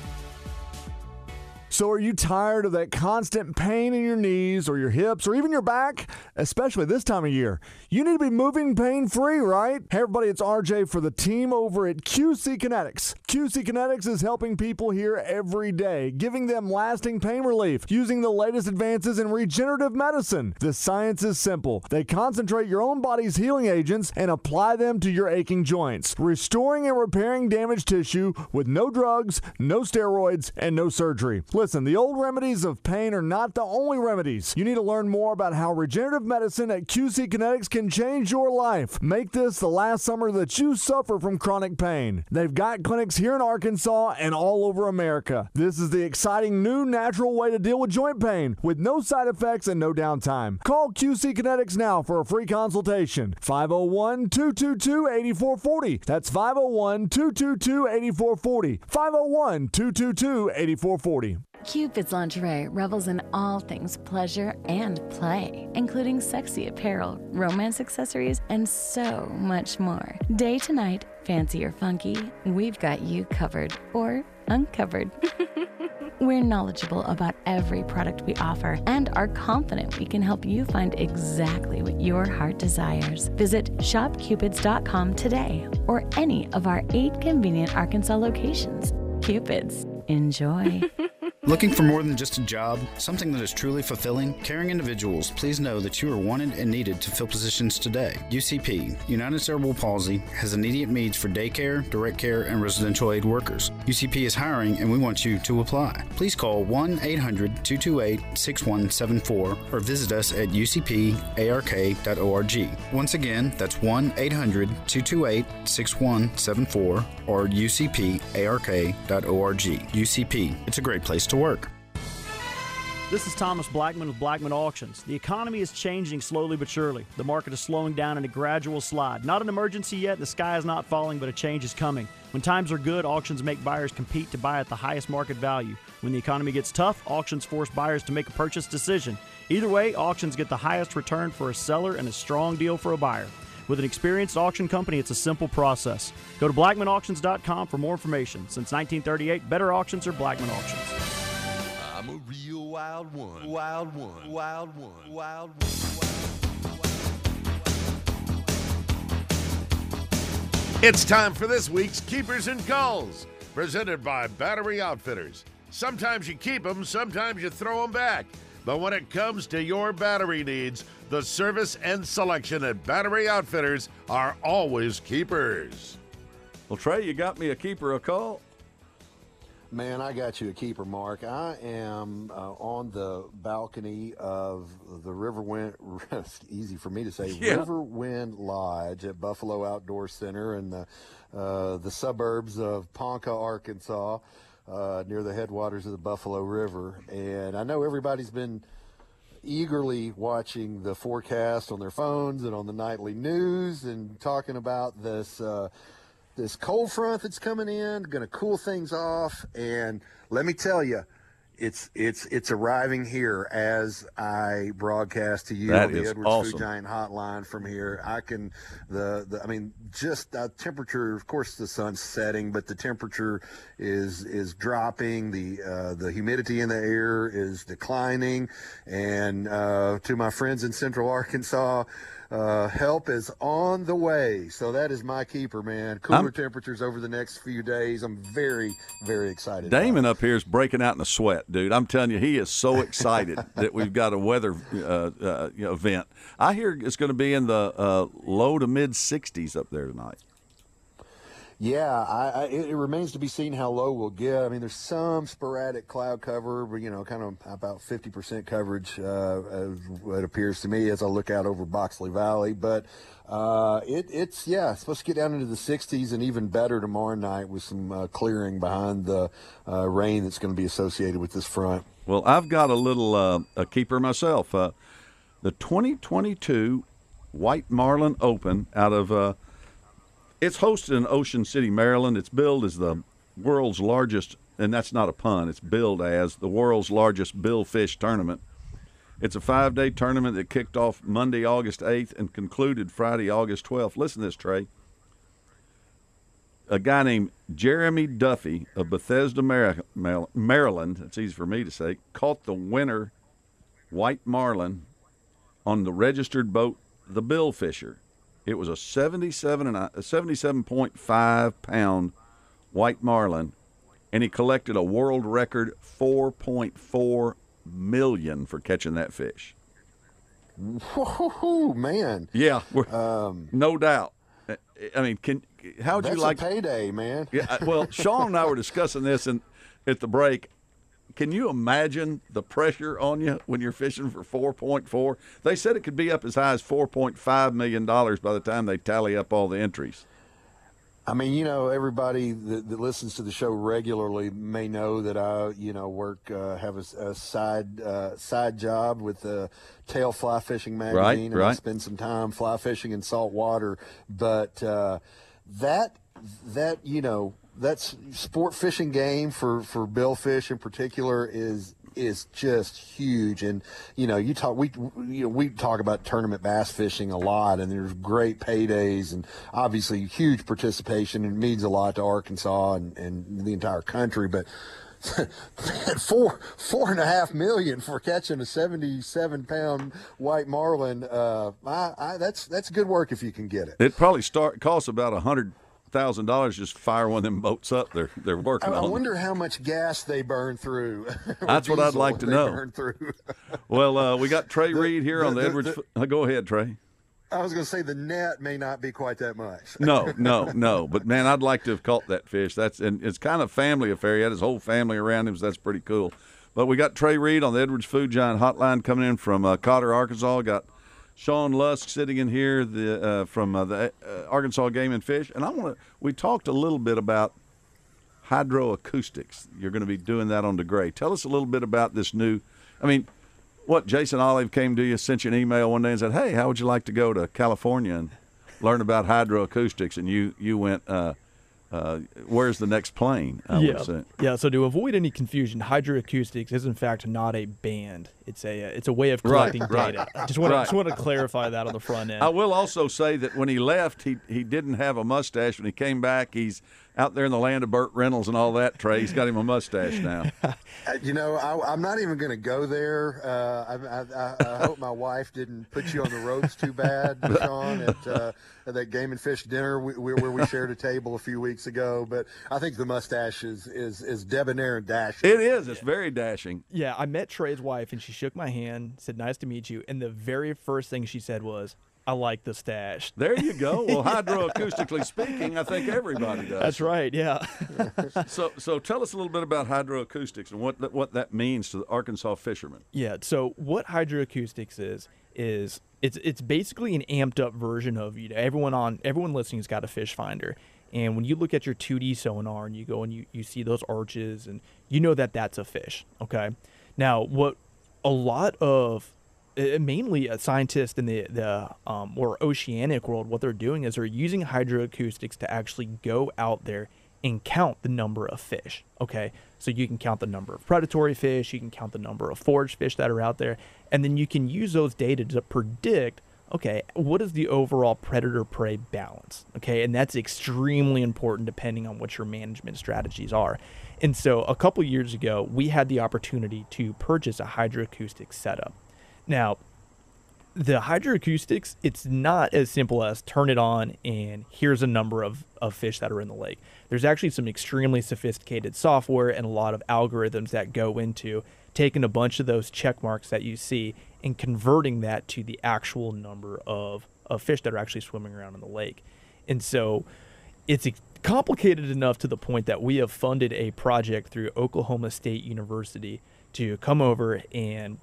So are you tired of that constant pain in your knees or your hips or even your back, especially this time of year? You need to be moving pain-free, right? Hey, everybody, it's R J for the team over at Q C Kinetics. Q C Kinetics is helping people here every day, giving them lasting pain relief, using the latest advances in regenerative medicine. The science is simple. They concentrate your own body's healing agents and apply them to your aching joints, restoring and repairing damaged tissue with no drugs, no steroids, and no surgery. Listen, the old remedies of pain are not the only remedies. You need to learn more about how regenerative medicine at Q C Kinetics can change your life. Make this the last summer that you suffer from chronic pain. They've got clinics here in Arkansas and all over America. This is the exciting new natural way to deal with joint pain with no side effects and no downtime. Call Q C Kinetics now for a free consultation. five oh one, two two two, eight four four oh. That's five oh one, two two two, eight four four oh. five oh one, two two two, eight four four oh. Cupid's Lingerie revels in all things pleasure and play, including sexy apparel, romance accessories, and so much more. Day to night, fancy or funky, we've got you covered or uncovered. We're knowledgeable about every product we offer and are confident we can help you find exactly what your heart desires. Visit shop cupids dot com today or any of our eight convenient Arkansas locations. Cupid's, enjoy. Looking for more than just a job, something that is truly fulfilling? Caring individuals, please know that you are wanted and needed to fill positions today. U C P, United Cerebral Palsy, has immediate needs for daycare, direct care, and residential aid workers. U C P is hiring and we want you to apply. Please call one eight hundred, two two eight, six one seven four or visit us at u c p ark dot org. Once again, that's one eight hundred, two two eight, six one seven four or u c p ark dot org. U C P, it's a great place to work. This is Thomas Blackman with Blackman Auctions. The economy is changing slowly but surely. The market is slowing down in a gradual slide. Not an emergency yet, the sky is not falling, but a change is coming. When times are good, auctions make buyers compete to buy at the highest market value. When the economy gets tough, auctions force buyers to make a purchase decision. Either way, auctions get the highest return for a seller and a strong deal for a buyer. With an experienced auction company, it's a simple process. Go to blackman auctions dot com for more information. Since nineteen thirty-eight, Better Auctions or Blackman Auctions. I'm a real wild one, wild one, wild one, wild one. It's time for this week's Keepers and Calls, presented by Battery Outfitters. Sometimes you keep them, sometimes you throw them back. But when it comes to your battery needs, the service and selection at Battery Outfitters are always keepers. Well, Trey, you got me a keeper a call. Man, I got you a keeper, Mark. I am uh, on the balcony of the Riverwind, easy for me to say, yeah. Riverwind Lodge at Buffalo Outdoor Center in the, uh, the suburbs of Ponca, Arkansas, uh, near the headwaters of the Buffalo River. And I know everybody's been eagerly watching the forecast on their phones and on the nightly news and talking about this uh, this cold front that's coming in, gonna cool things off. And let me tell you, it's it's it's arriving here as I broadcast to you that on the Edwards awesome. Food Giant hotline from here. I can, the, the I mean, just the temperature, of course the sun's setting, but the temperature is is dropping, the uh, the humidity in the air is declining, and uh, to my friends in Central Arkansas, Uh, help is on the way. So that is my keeper, man. Cooler I'm, temperatures over the next few days. I'm very, very excited. Damon up here is breaking out in a sweat, dude. I'm telling you, he is so excited that we've got a weather uh, uh, event. I hear it's going to be in the uh, low to mid sixties up there tonight. Yeah, I, I, it remains to be seen how low we'll get. I mean, there's some sporadic cloud cover, but, you know, kind of about fifty percent coverage, uh, as it appears to me as I look out over Boxley Valley. But uh, it, it's, yeah, it's supposed to get down into the sixties and even better tomorrow night with some uh, clearing behind the uh, rain that's going to be associated with this front. Well, I've got a little uh, a keeper myself. Uh, the twenty twenty-two White Marlin Open out of uh, – it's hosted in Ocean City, Maryland. It's billed as the world's largest, and that's not a pun, it's billed as the world's largest billfish tournament. It's a five-day tournament that kicked off Monday, August eighth, and concluded Friday, August twelfth. Listen to this, Trey. A guy named Jeremy Duffy of Bethesda, Maryland, it's easy for me to say, caught the winner, White Marlin, on the registered boat, the Billfisher. It was a seventy-seven and a seventy-seven point five pound white marlin, and he collected a world record four point four million for catching that fish. Whoa, man! Yeah, um, no doubt. I mean, can how would you like that's a payday, man? Yeah. Well, Sean and I were discussing this in, at the break. Can you imagine the pressure on you when you're fishing for four point four? They said it could be up as high as four point five million dollars by the time they tally up all the entries. I mean, you know, everybody that, that listens to the show regularly may know that I, you know, work, uh, have a, a side uh, side job with the Tail Fly Fishing Magazine. Right, and right. I spend some time fly fishing in salt water. But uh, that, that, you know, that's sport fishing game for, for billfish in particular is is just huge. And you know, you talk we you know we talk about tournament bass fishing a lot, and there's great paydays and obviously huge participation, and it means a lot to Arkansas and, and the entire country. But four four and a half million for catching a seventy-seven pound white marlin, uh I, I that's that's good work if you can get it. It probably start costs about a hundred one hundred thousand dollars, just fire one of them boats up. They're, they're working I, on it. I wonder them. how much gas they burn through. That's what I'd like to know. Well, uh, we got Trey the, Reid here the, on the, the Edwards. The, uh, go ahead, Trey. I was going to say the net may not be quite that much. No, no, no. But, man, I'd like to have caught that fish. That's and it's kind of family affair. He had his whole family around him, so that's pretty cool. But we got Trey Reid on the Edwards Food Giant Hotline coming in from uh, Cotter, Arkansas. Got Sean Lusk sitting in here the, uh, from uh, the uh, Arkansas Game and Fish. And I want to. We talked a little bit about hydroacoustics. You're going to be doing that on DeGray. Tell us a little bit about this new – I mean, what, Jason Olive came to you, sent you an email one day and said, hey, how would you like to go to California and learn about hydroacoustics? And you, you went uh, – Uh, where's the next plane? I yeah. would say. yeah. So to avoid any confusion, hydroacoustics is in fact not a band. It's a it's a way of collecting right, data. Right. Just want right. to, just want to clarify that on the front end. I will also say that when he left, he he didn't have a mustache. When he came back, he's out there in the land of Burt Reynolds and all that. Trey, he's got him a mustache now. You know, I, I'm not even going to go there. Uh, I, I, I hope my wife didn't put you on the ropes too bad, Sean, at, uh, at that Game and Fish dinner we, we, where we shared a table a few weeks ago. But I think the mustache is is, is debonair and dashing. It is. It's yeah. very dashing. Yeah, I met Trey's wife, and she shook my hand, said, nice to meet you. And the very first thing she said was, I like the stash. There you go. Well, yeah. Hydroacoustically speaking, I think everybody does. That's right, yeah. so so tell us a little bit about hydroacoustics and what, what that means to the Arkansas fishermen. Yeah, so what hydroacoustics is, is it's it's basically an amped-up version of, you know, everyone on everyone listening has got a fish finder. And when you look at your two D sonar and you go and you, you see those arches, and you know that that's a fish, okay? Now, what a lot of... It, mainly a scientist in the, the um, or oceanic world, what they're doing is they're using hydroacoustics to actually go out there and count the number of fish, okay? So you can count the number of predatory fish, you can count the number of forage fish that are out there, and then you can use those data to predict, okay, what is the overall predator-prey balance, okay? And that's extremely important depending on what your management strategies are. And so a couple years ago, we had the opportunity to purchase a hydroacoustic setup. Now, the hydroacoustics, it's not as simple as turn it on and here's a number of, of fish that are in the lake. There's actually some extremely sophisticated software and a lot of algorithms that go into taking a bunch of those check marks that you see and converting that to the actual number of, of fish that are actually swimming around in the lake. And so it's complicated enough to the point that we have funded a project through Oklahoma State University to come over and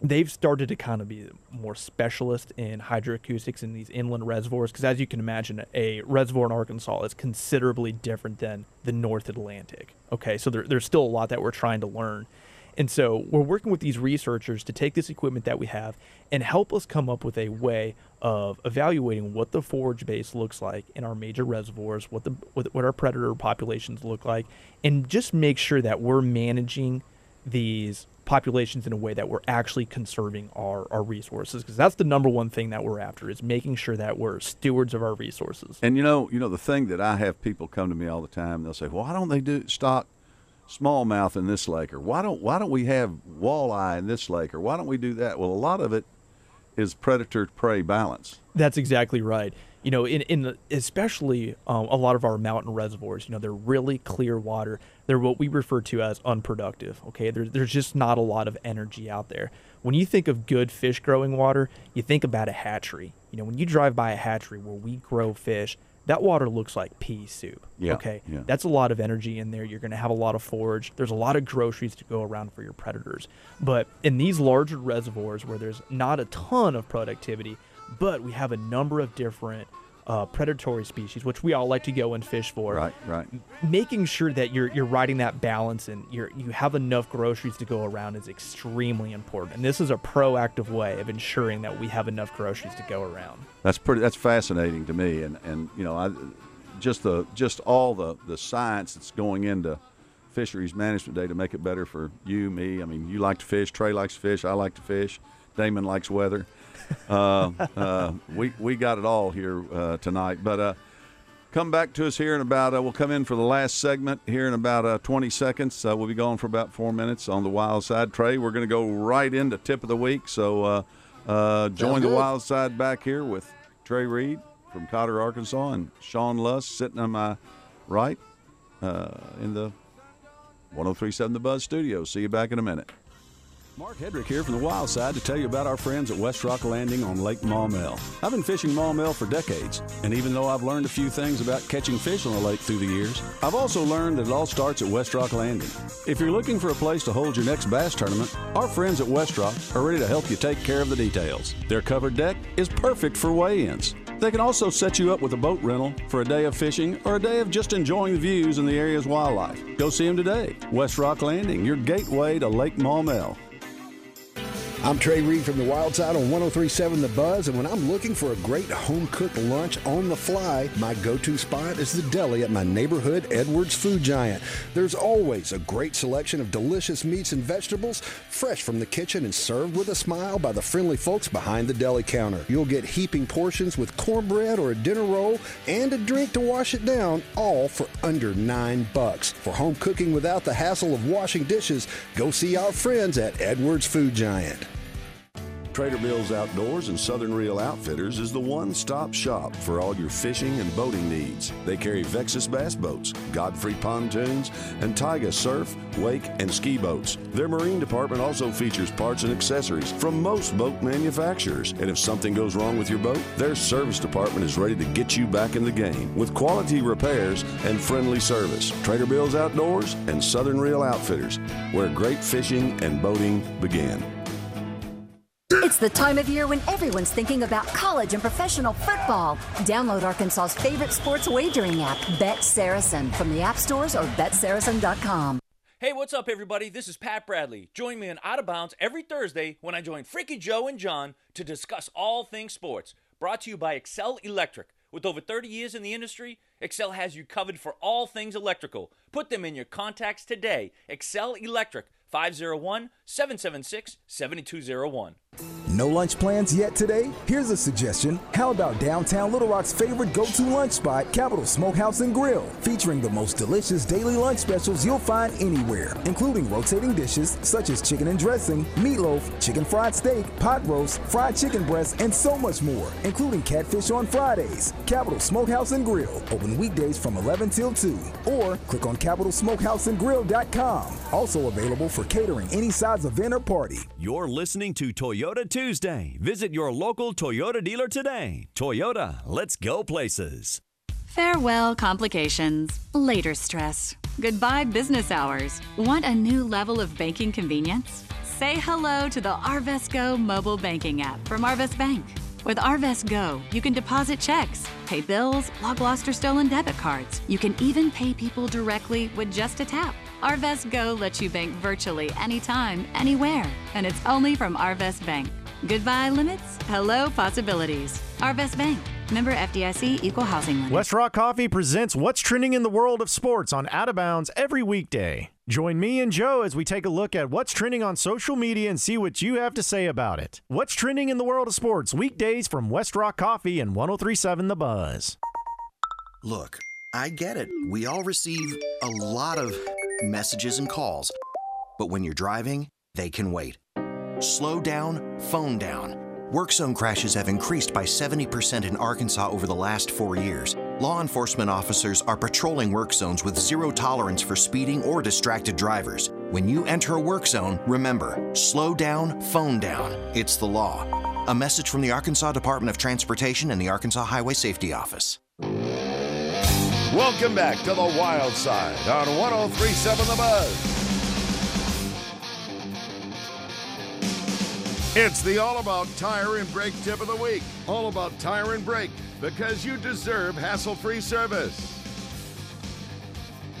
they've started to kind of be more specialist in hydroacoustics in these inland reservoirs because, as you can imagine, a reservoir in Arkansas is considerably different than the North Atlantic. Okay, so there, there's still a lot that we're trying to learn. And so we're working with these researchers to take this equipment that we have and help us come up with a way of evaluating what the forage base looks like in our major reservoirs, what the what, what our predator populations look like, and just make sure that we're managing these populations in a way that we're actually conserving our, our resources, because that's the number one thing that we're after is making sure that we're stewards of our resources. And you know, you know the thing that I have people come to me all the time, they'll say, why don't they do stock smallmouth in this lake, or why don't why don't we have walleye in this lake, or why don't we do that? Well, a lot of it is predator-prey balance. That's exactly right. You know, in, in the, especially um, a lot of our mountain reservoirs, you know, they're really clear water. They're what we refer to as unproductive, okay? There, there's just not a lot of energy out there. When you think of good fish growing water, you think about a hatchery. You know, when you drive by a hatchery where we grow fish, that water looks like pea soup, yeah, okay? Yeah. That's a lot of energy in there. You're going to have a lot of forage. There's a lot of groceries to go around for your predators. But in these larger reservoirs where there's not a ton of productivity, but we have a number of different uh, predatory species, which we all like to go and fish for. Right, right. Making sure that you're you're riding that balance and you're you have enough groceries to go around is extremely important. And this is a proactive way of ensuring that we have enough groceries to go around. That's pretty. That's fascinating to me. And and you know, I just the just all the the science that's going into fisheries management today to make it better for you, me. I mean, you like to fish. Trey likes to fish. I like to fish. Damon likes weather. uh, uh, we we got it all here uh, tonight. But uh, come back to us here in about, uh, we'll come in for the last segment here in about uh, twenty seconds. Uh, we'll be gone for about four minutes on the Wild Side. Trey, we're going to go right into Tip of the Week. So uh, uh, join the Wild Side back here with Trey Reid. from Cotter, Arkansas, and Sean Lusk sitting on my right uh, in the one oh three point seven The Buzz studio. See you back in a minute. Mark Hedrick here from the Wild Side to tell you about our friends at West Rock Landing on Lake Maumelle. I've been fishing Maumelle for decades, and even though I've learned a few things about catching fish on the lake through the years, I've also learned that it all starts at West Rock Landing. If you're looking for a place to hold your next bass tournament, our friends at West Rock are ready to help you take care of the details. Their covered deck is perfect for weigh-ins. They can also set you up with a boat rental for a day of fishing or a day of just enjoying the views and the area's wildlife. Go see them today. West Rock Landing, your gateway to Lake Maumelle. I'm Trey Reid from the Wild Side on one oh three point seven The Buzz, and when I'm looking for a great home-cooked lunch on the fly, my go-to spot is the deli at my neighborhood Edwards Food Giant. There's always a great selection of delicious meats and vegetables, fresh from the kitchen and served with a smile by the friendly folks behind the deli counter. You'll get heaping portions with cornbread or a dinner roll and a drink to wash it down, all for under nine bucks. For home cooking without the hassle of washing dishes, go see our friends at Edwards Food Giant. Trader Bill's Outdoors and Southern Reel Outfitters is the one-stop shop for all your fishing and boating needs. They carry Vexus bass boats, Godfrey pontoons, and Taiga surf, wake, and ski boats. Their marine department also features parts and accessories from most boat manufacturers. And if something goes wrong with your boat, their service department is ready to get you back in the game with quality repairs and friendly service. Trader Bill's Outdoors and Southern Reel Outfitters, where great fishing and boating begin. It's the time of year when everyone's thinking about college and professional football. Download Arkansas's favorite sports wagering app, Bet Saracen, from the app stores or bet saracen dot com. Hey, what's up, everybody? This is Pat Bradley. Join me on Out of Bounds every Thursday when I join Freaky Joe and John to discuss all things sports. Brought to you by Excel Electric. With over thirty years in the industry, Excel has you covered for all things electrical. Put them in your contacts today. Excel Electric. five oh one, seven seven six, seven two oh one. No lunch plans yet today? Here's a suggestion. How about downtown Little Rock's favorite go-to lunch spot, Capital Smokehouse and Grill, featuring the most delicious daily lunch specials you'll find anywhere, including rotating dishes such as chicken and dressing, meatloaf, chicken fried steak, pot roast, fried chicken breast, and so much more, including catfish on Fridays. Capital Smokehouse and Grill, open weekdays from eleven till two, or click on capital smokehouse and grill dot com. Also available for catering any size event or party. You're listening to Toyota Tuesday. Visit your local Toyota dealer today. Toyota, let's go places. Farewell complications, later stress, goodbye business hours. Want a new level of banking convenience? Say hello to the Arvest Go mobile banking app from Arvest Bank. With Arvest Go, you can deposit checks, pay bills, log lost or stolen debit cards. You can even pay people directly with just a tap. Arvest Go lets you bank virtually anytime, anywhere, and it's only from Arvest Bank. Goodbye limits, hello possibilities. Arvest Bank, member F D I C, equal housing lender. West Rock Coffee presents What's Trending in the World of Sports on Out of Bounds every weekday. Join me and Joe as we take a look at what's trending on social media and see what you have to say about it. What's Trending in the World of Sports, weekdays from West Rock Coffee and one oh three point seven The Buzz. Look, I get it. We all receive a lot of messages and calls, but when you're driving, they can wait. Slow down, phone down. Work zone crashes have increased by seventy percent in Arkansas over the last four years. Law enforcement officers are patrolling work zones with zero tolerance for speeding or distracted drivers. When you enter a work zone, remember, slow down, phone down. It's the law. A message from the Arkansas Department of Transportation and the Arkansas Highway Safety Office. Welcome back to The Wild Side on one oh three point seven The Buzz. It's the All About Tire and Brake Tip of the Week. All About Tire and Brake, because you deserve hassle-free service.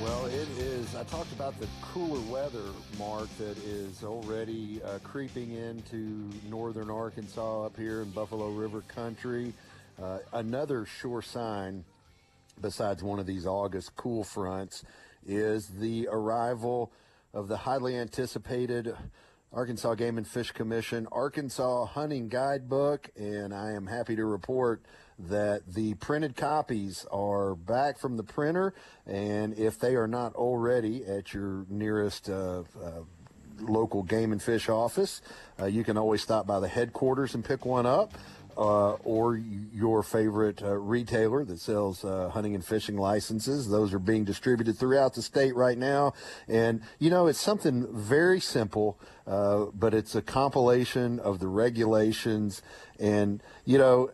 Well, it is, I talked about the cooler weather, Mark, that is already uh, creeping into northern Arkansas up here in Buffalo River Country. Uh, another sure sign, besides one of these August cool fronts, is the arrival of the highly anticipated Arkansas Game and Fish Commission Arkansas Hunting Guidebook, and I am happy to report that the printed copies are back from the printer, and if they are not already at your nearest uh, uh, local Game and Fish office, uh, you can always stop by the headquarters and pick one up. uh, or your favorite uh, retailer that sells uh, hunting and fishing licenses. Those are being distributed throughout the state right now. And, you know, it's something very simple, uh, but it's a compilation of the regulations. And, you know,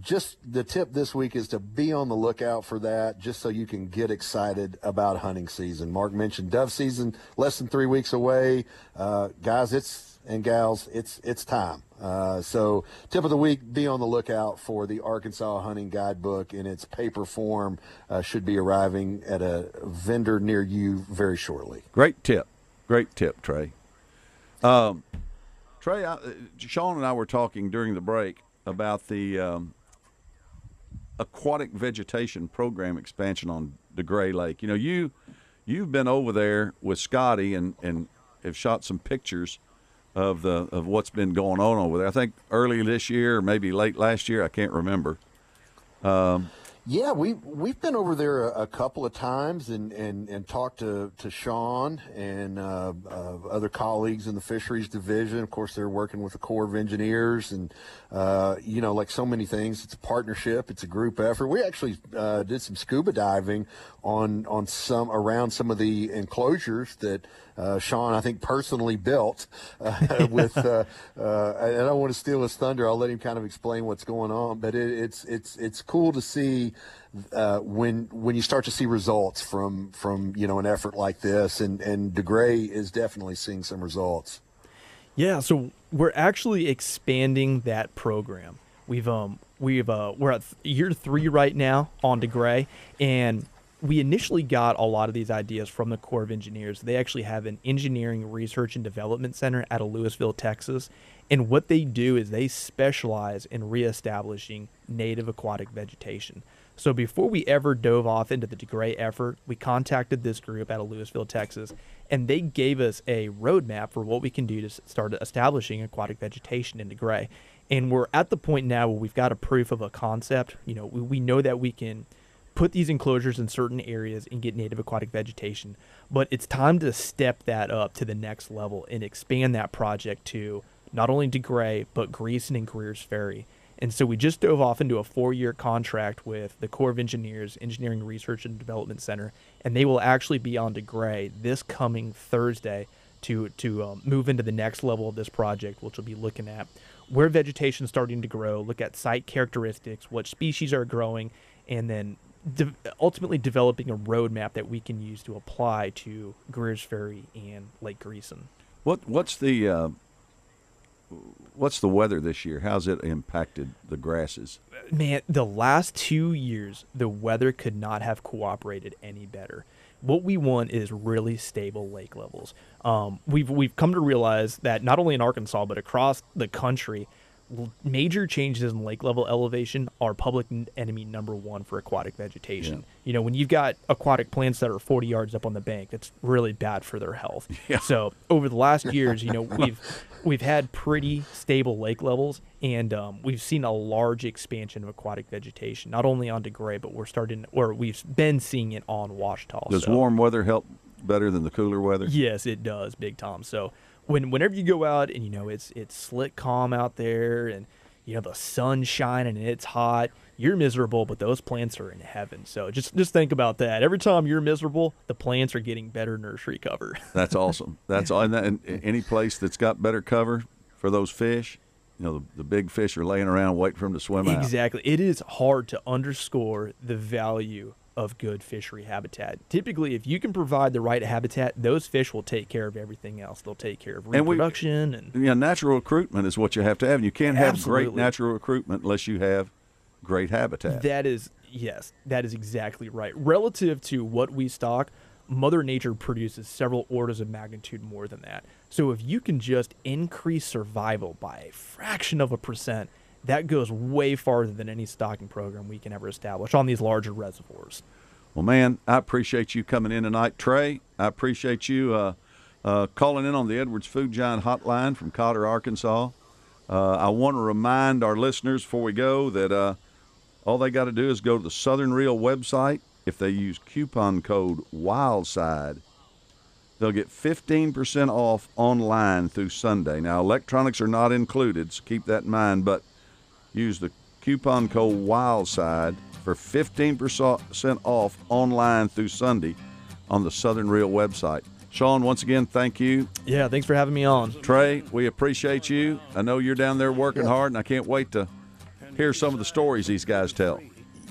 just the tip this week is to be on the lookout for that, just so you can get excited about hunting season. Mark mentioned dove season, less than three weeks away. Uh, guys, it's and gals, it's it's time. Uh, so tip of the week, be on the lookout for the Arkansas Hunting Guidebook in its paper form. Uh, should be arriving at a vendor near you very shortly. Great tip. Great tip, Trey. Um, Trey, I, Sean and I were talking during the break about the um, – aquatic vegetation program expansion on DeGray Lake. You know, you you've been over there with Scotty and and have shot some pictures of the of what's been going on over there. I think early this year, or maybe late last year, I can't remember. Um, yeah, we we've been over there a, a couple of times and and and talked to to Sean and uh, uh, other colleagues in the fisheries division. Of course, they're working with the Corps of Engineers, and uh, you know, like so many things, it's a partnership, it's a group effort. We actually uh, did some scuba diving on on some around some of the enclosures that uh, Sean, I think, personally built. Uh, with uh, uh, I don't want to steal his thunder. I'll let him kind of explain what's going on, but it, it's it's it's cool to see. Uh, when when you start to see results from from you know an effort like this, and and DeGray is definitely seeing some results. Yeah, so we're actually expanding that program. We've um we've uh we're at year three right now on DeGray, and we initially got a lot of these ideas from the Corps of Engineers. They actually have an engineering research and development center out of Louisville, Texas. And what they do is they specialize in reestablishing native aquatic vegetation. So before we ever dove off into the DeGray effort, we contacted this group out of Louisville, Texas, and they gave us a roadmap for what we can do to start establishing aquatic vegetation in DeGray. And we're at the point now where we've got a proof of a concept. You know, we, we know that we can put these enclosures in certain areas and get native aquatic vegetation, but it's time to step that up to the next level and expand that project to not only DeGray, but Greason and Greer's Ferry. And so we just dove off into a four-year contract with the Corps of Engineers, Engineering Research and Development Center, and they will actually be on DeGray this coming Thursday to, to um, move into the next level of this project, which we'll be looking at where vegetation is starting to grow, look at site characteristics, what species are growing, and then de- ultimately developing a roadmap that we can use to apply to Greer's Ferry and Lake Greason. What, what's the... Uh... What's the weather this year? How's it impacted the grasses? Man, the last two years, the weather could not have cooperated any better. What we want is really stable lake levels. Um, we've we've come to realize that not only in Arkansas, but across the country, major changes in lake level elevation are public enemy number one for aquatic vegetation. Yeah. You know, when you've got aquatic plants that are forty yards up on the bank, that's really bad for their health. Yeah. So over the last years, you know, we've we've had pretty stable lake levels, and um, we've seen a large expansion of aquatic vegetation, not only on DeGray, but we're starting, or we've been seeing it on Washita. Does so. warm weather help better than the cooler weather? Yes, it does, big Tom. So When, whenever you go out and, you know, it's it's slick calm out there and, you know, the sun's shining and it's hot, you're miserable, but those plants are in heaven. So just, just think about that. Every time you're miserable, the plants are getting better nursery cover. That's awesome. That's all. And, that, and any place that's got better cover for those fish, you know, the, the big fish are laying around waiting for them to swim out. Exactly. It is hard to underscore the value of good fishery habitat. Typically, if you can provide the right habitat, those fish will take care of everything else. They'll take care of reproduction. And, we, and yeah, natural recruitment is what you have to have. And you can't have absolutely. great natural recruitment unless you have great habitat. That is, yes, that is exactly right. Relative to what we stock, Mother Nature produces several orders of magnitude more than that. So if you can just increase survival by a fraction of a percent, that goes way farther than any stocking program we can ever establish on these larger reservoirs. Well, man, I appreciate you coming in tonight, Trey. I appreciate you uh, uh, calling in on the Edwards Food Giant hotline from Cotter, Arkansas. Uh, I want to remind our listeners before we go that uh, all they got to do is go to the Southern Reel website. If they use coupon code WILDSIDE, they'll get fifteen percent off online through Sunday. Now, electronics are not included, so keep that in mind, but use the coupon code WILDSIDE for fifteen percent off online through Sunday on the Southern Reel website. Sean, once again, thank you. Yeah, thanks for having me on. Trey, we appreciate you. I know you're down there working yeah. hard, and I can't wait to hear some of the stories these guys tell.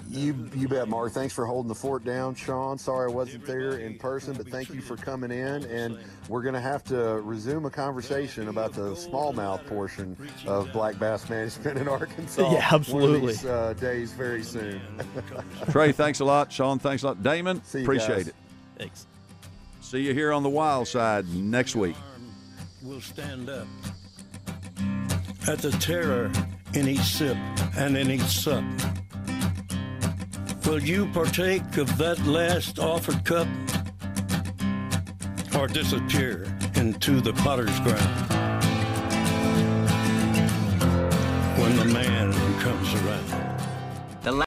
You you bet, Mark. Thanks for holding the fort down. Sean, sorry I wasn't there in person, but thank you for coming in. And we're going to have to resume a conversation about the smallmouth portion of black bass management in Arkansas. Yeah, absolutely. One of these, uh, days very soon. Trey, thanks a lot. Sean, thanks a lot. Damon, appreciate guys. it. Thanks. See you here on the Wild Side next week. We'll stand up at the terror in each sip and in each sup. Will you partake of that last offered cup or disappear into the potter's ground when the man comes around?